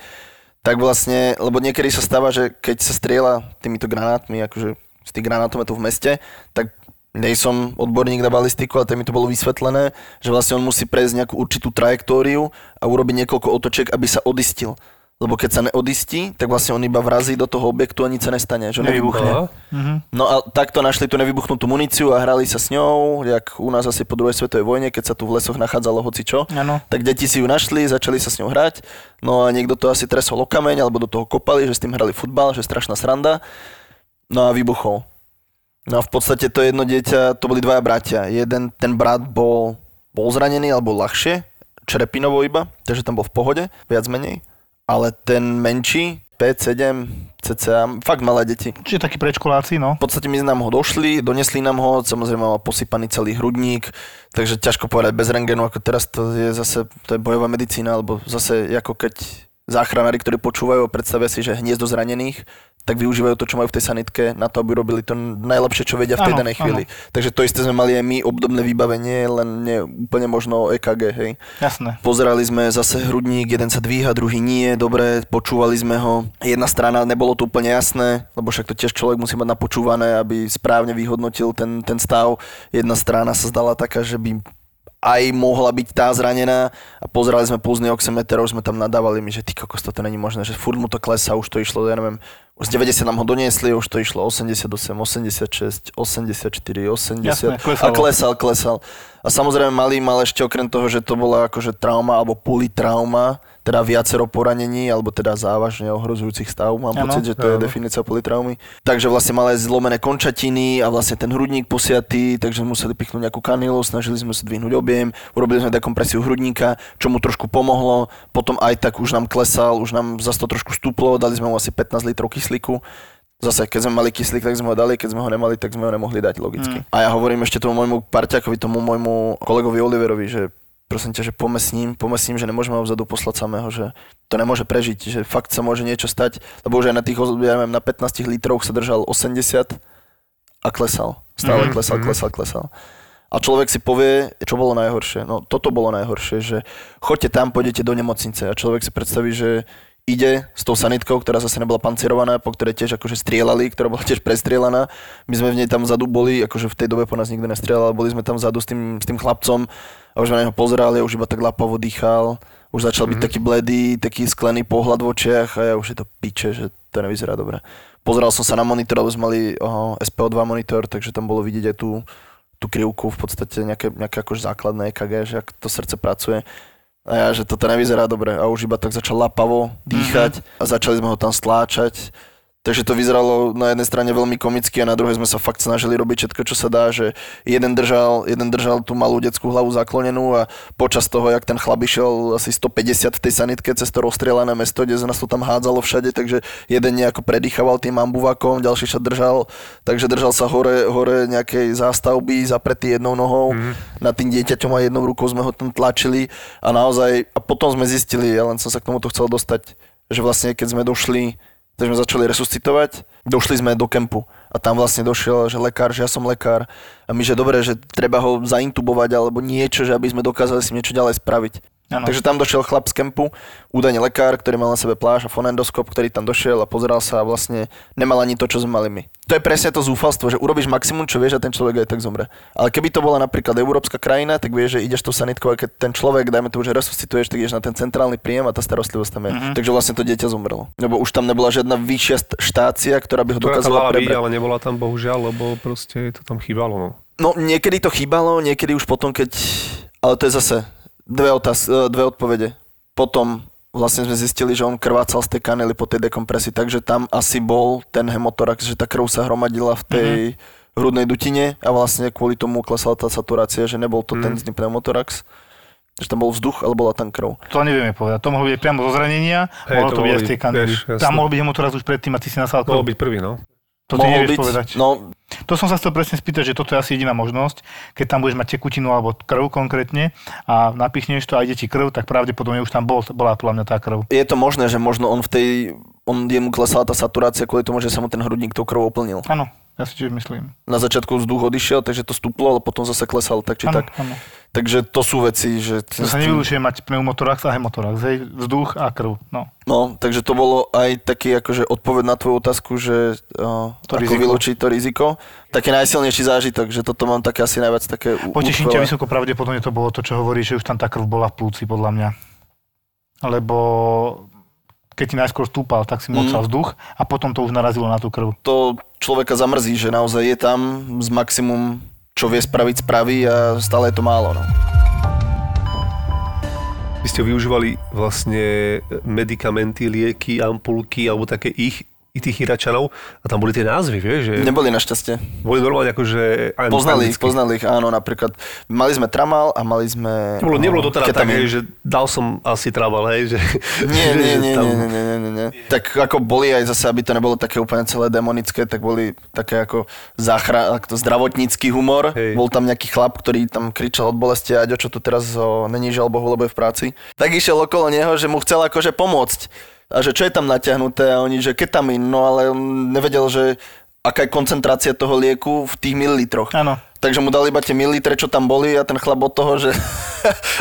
tak vlastne, lebo niekedy sa stáva, že keď sa strieľa týmito granátmi, akože z tých granátometov v meste, tak nejsom odborník na balistiku, ale to mi to bolo vysvetlené, že vlastne on musí prejsť nejakú určitú trajektóriu a urobiť niekoľko otočiek, aby sa odistil. Lebo keď sa neodistí, tak vlastne on iba vrazí do toho objektu a nič sa nestane, že nevybuchne. No a takto našli tú nevybuchnutú muníciu a hrali sa s ňou, jak u nás asi po druhej svetovej vojne, keď sa tu v lesoch nachádzalo hocičo. Ano. Tak deti si ju našli, začali sa s ňou hrať, no a niekto to asi tresol o kameň, alebo do toho kopali, že s tým hrali futbal, že strašná sranda, no a vybuchol. No a v podstate to jedno dieťa, to boli dvaja bratia. Jeden, ten brat bol, bol zranený, alebo ľahšie, črepinovo iba, takže tam bol v pohode, viac menej. Ale ten menší, päť sedem, cca, fakt malé deti. Čiže takí predškoláci, no. V podstate my nám ho došli, donesli nám ho, samozrejme mal posypaný celý hrudník, takže ťažko povedať bez rentgenu, ako teraz to je zase, to je bojová medicína, alebo zase ako keď záchranári, ktorí počúvajú a predstavia si, že hniezdo zranených, tak využívajú to, čo majú v tej sanitke na to, aby robili to najlepšie, čo vedia v tej ano, danej chvíli. Ano. Takže to isté sme mali aj my, obdobné vybavenie, len nie úplne možno é ká gé, hej. Jasné. Pozerali sme zase hrudník, jeden sa dvíha, druhý nie, dobre, počúvali sme ho. Jedna strana, nebolo to úplne jasné, lebo však to tiež človek musí mať napočúvané, aby správne vyhodnotil ten, ten stav. Jedna strana sa zdala taká, že by aj mohla byť tá zranená a pozerali sme pulzný oximeter, už sme tam nadávali mi, že ty kokos, to není možné, že furt mu to klesá, už to išlo, ja neviem, z deväťdesiat nám ho doniesli, už to išlo osemdesiatosem, osemdesiatšesť, osemdesiatštyri, osemdesiat. Jasné, klesal. A klesal, klesal. A samozrejme malý mal ešte okrem toho, že to bola akože trauma alebo politrauma, teda viacero poranení, alebo teda závažne ohrozujúcich stav, mám ano, pocit, že to ano. je definícia politraumy. Takže vlastne malé zlomené končatiny a vlastne ten hrudník posiatý, takže museli pichnúť nejakú kanilu, snažili sme sa dvihnúť objem, urobili sme dekompresiu hrudníka, čo mu trošku pomohlo, potom aj tak už nám klesal, už nám zase to trošku stúplo, dali sme mu asi pätnásť litrov kyslíku. Zase, keď sme mali kyslík, tak sme ho dali, keď sme ho nemali, tak sme ho nemohli dať logicky. Mm. A ja hovorím ešte tomu môjmu parťákovi, tomu môjmu kolegovi Oliverovi, že prosím ťa, že poďme s ním, poďme s ním, že nemôžeme ho vzadu poslať samého, že to nemôže prežiť, že fakt sa môže niečo stať, lebo už aj na tých, ja neviem, na pätnástich litroch sa držal osemdesiat a klesal. Stále mm. klesal, klesal, klesal. A človek si povie, čo bolo najhoršie. No toto bolo najhoršie, že choďte tam, pôjdete do nemocnice a človek si predstaví, že ide s tou sanitkou, ktorá zase nebola pancierovaná, po ktorej tiež akože strieľali, ktorá bola tiež prestrieľaná. My sme v nej tam vzadu boli, akože v tej dobe po nás nikto nestrieľal, boli sme tam vzadu s tým, s tým chlapcom a už na neho pozerali, už iba tak lapavo dýchal, už začal mm-hmm. byť taký bledý, taký sklený pohľad v očiach a ja už je to piče, že to nevyzerá dobre. Pozeral som sa na monitor, lebo sme mali oh, es pé o dva monitor, takže tam bolo vidieť aj tú, tú krivku, v podstate nejaké, nejaké akože základné é ká gé, že ak to srdce pracuje. A ja, že toto nevyzerá dobre. A už iba tak začal lapavo dýchať mm-hmm. a začali sme ho tam stláčať. Takže to vyzeralo na jednej strane veľmi komicky a na druhej sme sa fakt snažili robiť všetko, čo sa dá, že jeden držal, jeden držal tú malú detskú hlavu zaklonenú a počas toho, jak ten chlap išiel asi stopäťdesiat v tej sanitke cez to rozstrieľané mesto, kde sa nás to tam hádzalo všade, takže jeden nejako predýchaval tým ambuvákom, ďalší sa držal, takže držal sa hore, hore nejakej zástavby, zapretý jednou nohou, mm. nad tým dieťaťom a jednou rukou sme ho tam tlačili a naozaj, a potom sme zistili, ja len som sa k tomuto chcel dostať, že vlastne keď sme došli, takže sme začali resuscitovať, došli sme do kempu a tam vlastne došiel, že lekár, že ja som lekár a my, že dobre, že treba ho zaintubovať alebo niečo, že aby sme dokázali si niečo ďalej spraviť. Ano. Takže tam došiel chlap z kempu, údajne lekár, ktorý mal na sebe plášť a fonendoskop, ktorý tam došiel a pozeral sa a vlastne nemal ani to, čo sme mali my. To je presne to zúfalstvo, že urobíš maximum, čo vieš a ten človek aj tak zomre. Ale keby to bola napríklad európska krajina, tak vieš, že ideš tou sanitkou a keď ten človek, dajme to, že resuscituješ, tak ideš na ten centrálny príjem a tá starostlivosť tam je. Mm-hmm. Takže vlastne to dieťa zomrelo. Lebo už tam nebola žiadna vyššia štácia, ktorá by ho dokázala prebrať. Ale nebola tam bohužiaľ, lebo proste to tam chýbalo. No, no niekedy to chýbalo, niekedy už potom, keď ale to je zase Dve, otáz- dve odpovede. Potom vlastne sme zistili, že on krvácal z tej kanely po tej dekompresi, takže tam asi bol ten hemotorax, že tá krv sa hromadila v tej mm-hmm. hrudnej dutine a vlastne kvôli tomu klesala tá saturácia, že nebol to mm. ten zný pneumotorax, že tam bol vzduch, ale bola tam krv. To nevieme povedať, to mohlo byť priamo zo zranenia, hey, mohlo to, to byť z tej kanely. Tam mohol byť hemotorax už predtým a ty si nasal krv. Mohol byť prvý, no. To ty nevieš byť, povedať. No, to som sa chcel presne spýtať, že toto je asi jediná možnosť, keď tam budeš mať tekutinu alebo krv konkrétne a napichneš to a ide ti krv, tak pravdepodobne už tam bol, bola podľa mňa tá krv. Je to možné, že možno on v tej, on jemu klesala tá saturácia kvôli tomu, že sa mu ten hrudník tou krvou plnil. Áno. Ja si tiež myslím. Na začiatku vzduch odišiel, takže to stúplo, ale potom zase klesal tak či ano, tak. Ano. Takže to sú veci, že... To sa nevylučuje mať pneumotorax a hemotorax, hej, vzduch a krv, no. No, takže to bolo aj taký akože odpoveď na tvoju otázku, že uh, ako vylúčiť to riziko. Taký najsilnejší zážitok, že toto mám také asi najviac také... Poteším ťa vysoko, pravdepodobne to bolo to, čo hovoríš, že už tam tá krv bola v plúci, podľa mňa. Lebo... keď ti najskôr stúpal, tak si mocal mm. vzduch a potom to už narazilo na tú krv. To človeka zamrzí, že naozaj je tam z maximum, čo vie spraviť, spraví a stále je to málo. No. Vy ste využívali vlastne medikamenty, lieky, ampulky alebo také ich, i tých Iračanov a tam boli tie názvy, vieš? Že... Neboli našťastie. Boli normálne akože... Poznali ich, poznali ich, áno, napríklad. Mali sme tramal a mali sme... Nebolo, nebolo to teda ketamin. Tak, že dal som asi tramal, hej, že... Nie, nie, nie, tam... nie, nie, nie, nie. Tak ako boli aj zase, aby to nebolo také úplne celé demonické, tak boli také ako záchra... ako zdravotnícky humor. Hej. Bol tam nejaký chlap, ktorý tam kričal od bolesti a čo tu teraz ho není žiaľ Bohu, lebo je v práci. Tak išiel okolo neho, že mu chcel akože pomôcť. A že čo je tam natiahnuté a oni, že ketamin, no ale on nevedel, že aká je koncentrácia toho lieku v tých mililitroch. Áno. Takže mu dali iba tie mililitre, čo tam boli a ten chlap od toho, že,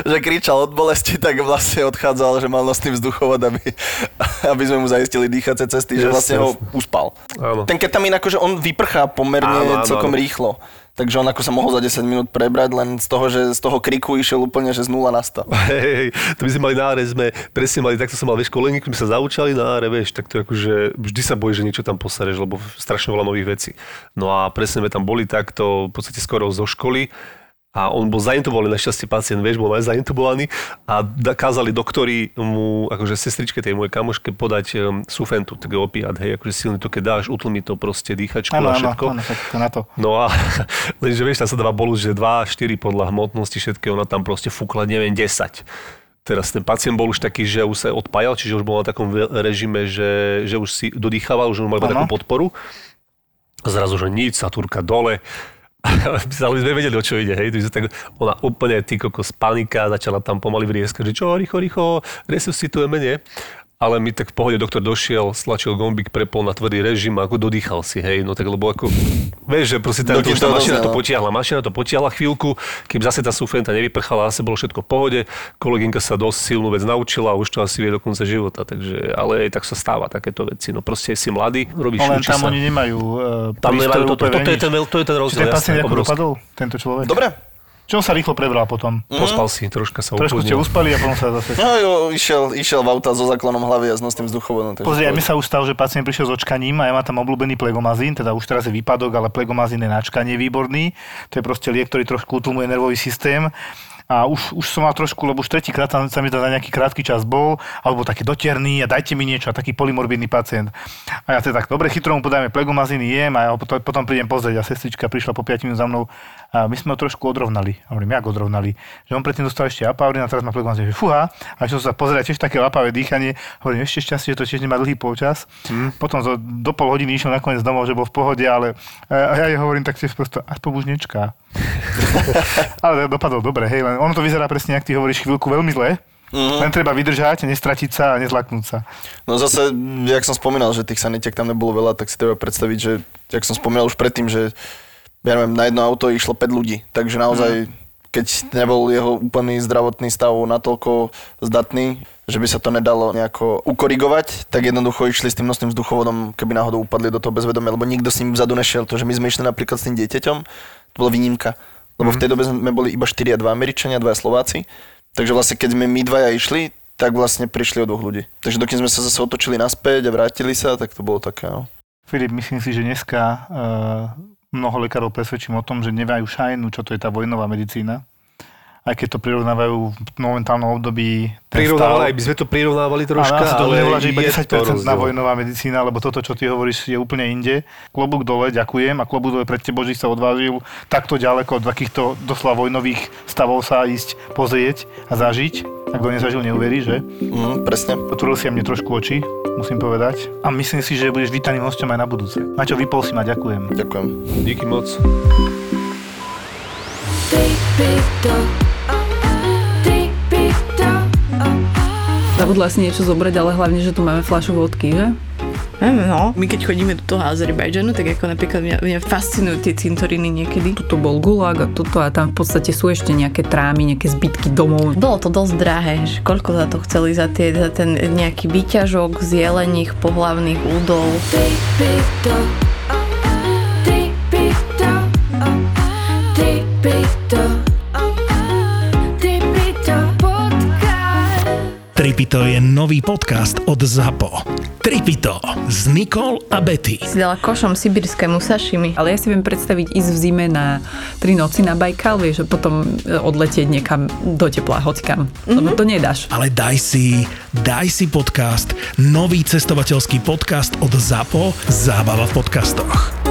že kričal od bolesti, tak vlastne odchádzal, že mal nosný vzduchovod, aby, aby sme mu zaistili dýchacie cesty, yes, že vlastne yes. ho uspal. Áno. Ten ketamin akože on vyprchá pomerne áno, áno, celkom áno. rýchlo. Takže on ako sa mohol za desať minút prebrať, len z toho, že z toho kriku išiel úplne, že z nula na sto. Hej, to by sme mali náre, sme presne mali, takto som mal, vieš, kolegník, my sa zaučali náre, vieš, tak to akože vždy sa bojí, že niečo tam posereš, lebo strašne veľa nových vecí. No a presne sme tam boli takto, v podstate skoro zo školy a on bol zaintubovaný, našťastie pacient, vieš, bol aj zaintubovaný a kázali doktori mu, akože sestričke tej mojej kamoške, podať sufentu, tak je opiat, hej, akože silný to, keď dáš, utlmi to proste dýchačku ano, a všetko. Áno, áno, na to. No a lenže, vieš, tam sa dáva bolus, že dva, štyri podľa hmotnosti všetkého, ona tam proste fúkla, neviem, desať. Teraz ten pacient bol už taký, že už sa odpájal, čiže už bol na takom režime, že, že už si dodýchával, už mal takú podporu. Zrazu, že nič, satúrka dole. Ale sme vedeli, o čo ide, hej. Tak ona úplne, ty kokos, panika, začala tam pomaly vrieskať, že čo, rýchlo, rýchlo, resuscitujeme, nie? Ale mi tak v pohode doktor došiel, stlačil gombík, prepol na tvrdý režim a ako dodýchal si, hej. No tak, lebo ako, vieš, že proste tá, to, to, tá mašina to potiahla, mašina to potiahla chvíľku, kým zase tá sufenta nevyprchala, asi bolo všetko v pohode, kolegynka sa dosť silnú vec naučila a už to asi vie do konca života, takže, ale aj tak sa stáva takéto veci, no proste si mladý, robíš, no, učí sa. Ale tam oni nemajú uh, prístroj to, to, to, to, je ten, to je ten rozdiel, jasný, obrovský. Tento človek? Dobre. Čo sa rýchlo prebral potom? Mm. Pospal si, troška sa upúdnil. Trošku ste uspali a potom sa zase... No jo, išiel, išiel v auta so záklonom hlavy a s nosným vzduchovodom. Pozri, aj mi sa už stalo, že pacient prišiel s očkaním a ja mám tam obľúbený plegomazín, teda už teraz je výpadok, ale plegomazín je na očkanie výborný. To je proste liek, ktorý trošku utlmuje nervový systém. A už, už som mal trošku, lebo už tretíkrát tam sa mi za nejaký krátky čas bol, alebo taký dotierný a dajte mi niečo, a taký polymorbidný pacient. A ja teda tak, dobre, chytro mu podajme plegomazín, jem a ja potom prídem pozrieť a sestrička prišla po piatich minút za mnou a my sme ho trošku odrovnali. A hovorím, jak odrovnali? Že on predtým dostal ešte apaurin a teraz má plegomazín, že fúha, a čo som sa pozrieť, tiež také lapavé dýchanie, hovorím, ešte šťastie, že to tiež nemá dlhý polčas. Mm. Potom zo, do pol hodiny išiel nakoniec domov, že bol v pohode, ale a ja jej hovorím tak tiež prosto, aspoň už nečká. Ale dopadol dobre, hej, len ono to vyzerá presne, jak ty hovoríš, chvíľku veľmi zle. Mm-hmm. Len treba vydržať, nestratiť sa a nezlaknúť sa. No zase, jak som spomínal, že tých sanitiek tam nebolo veľa, tak si treba predstaviť, že, jak som spomínal už predtým, že ja neviem, na jedno auto išlo päť ľudí, takže naozaj, mm-hmm. keď nebol jeho úplný zdravotný stav natoľko zdatný, že by sa to nedalo nejako ukorigovať, tak jednoducho išli s tým nosným vzduchovodom, keby náhodou upadli do toho bezvedomia, lebo nikto s ním vzadu nešiel, to, že my sme išli napríklad s tým dieťaťom, to bola výnimka. Lebo v tej dobe sme boli iba štyria, dva Američania, dva Slováci. Takže vlastne keď sme my dvaja išli, tak vlastne prišli o dvoch ľudí. Takže dokým sme sa zase otočili naspäť a vrátili sa, tak to bolo také, no. Filip, myslím si, že dneska uh, mnoho lekárov presvedčím o tom, že nevajú šajnu, čo to je tá vojnová medicína. Aj keď to prirovnávajú v momentálnom období... Prirovnávali, aj by sme to prirovnávali troška, ale je to desať percent na vojnová medicína, lebo toto, čo ty hovoríš, je úplne inde. Klobúk dole, ďakujem, a klobúk dole pred tebou, že sa odvážil takto ďaleko od takýchto doslova vojnových stavov sa ísť pozrieť a zažiť. Ak to nezažil, neuverí, že? Mm, presne. Otvoril si mne trošku oči, musím povedať. A myslím si, že budeš vítaným hosťom aj na budúce. Maťo, vypol si ma, ďakujem. Ďakujem. Díky moc. Zabudla si niečo zobrať, ale hlavne, že tu máme fľašu vodky, že? No. My keď chodíme do toho Azerbajdžanu, tak ako napríklad mňa, mňa fascinujú tie cintoriny niekedy. Toto bol gulag a toto a tam v podstate sú ešte nejaké trámy, nejaké zbytky domov. Bolo to dosť drahé, že koľko za to chceli za, tie, za ten nejaký výťažok z jelených pohlavných údov. Tripito je nový podcast od ZAPO. Tripito s Nikol a Betty. Si dala košom sibírskému sašimi. Ale ja si viem predstaviť ísť v zime na tri noci na Bajkal, vieš, a potom odletieť niekam do tepla, hoďkam. Mm-hmm. Lebo to nedáš. Ale daj si, daj si podcast, nový cestovateľský podcast od ZAPO, zábava v podcastoch.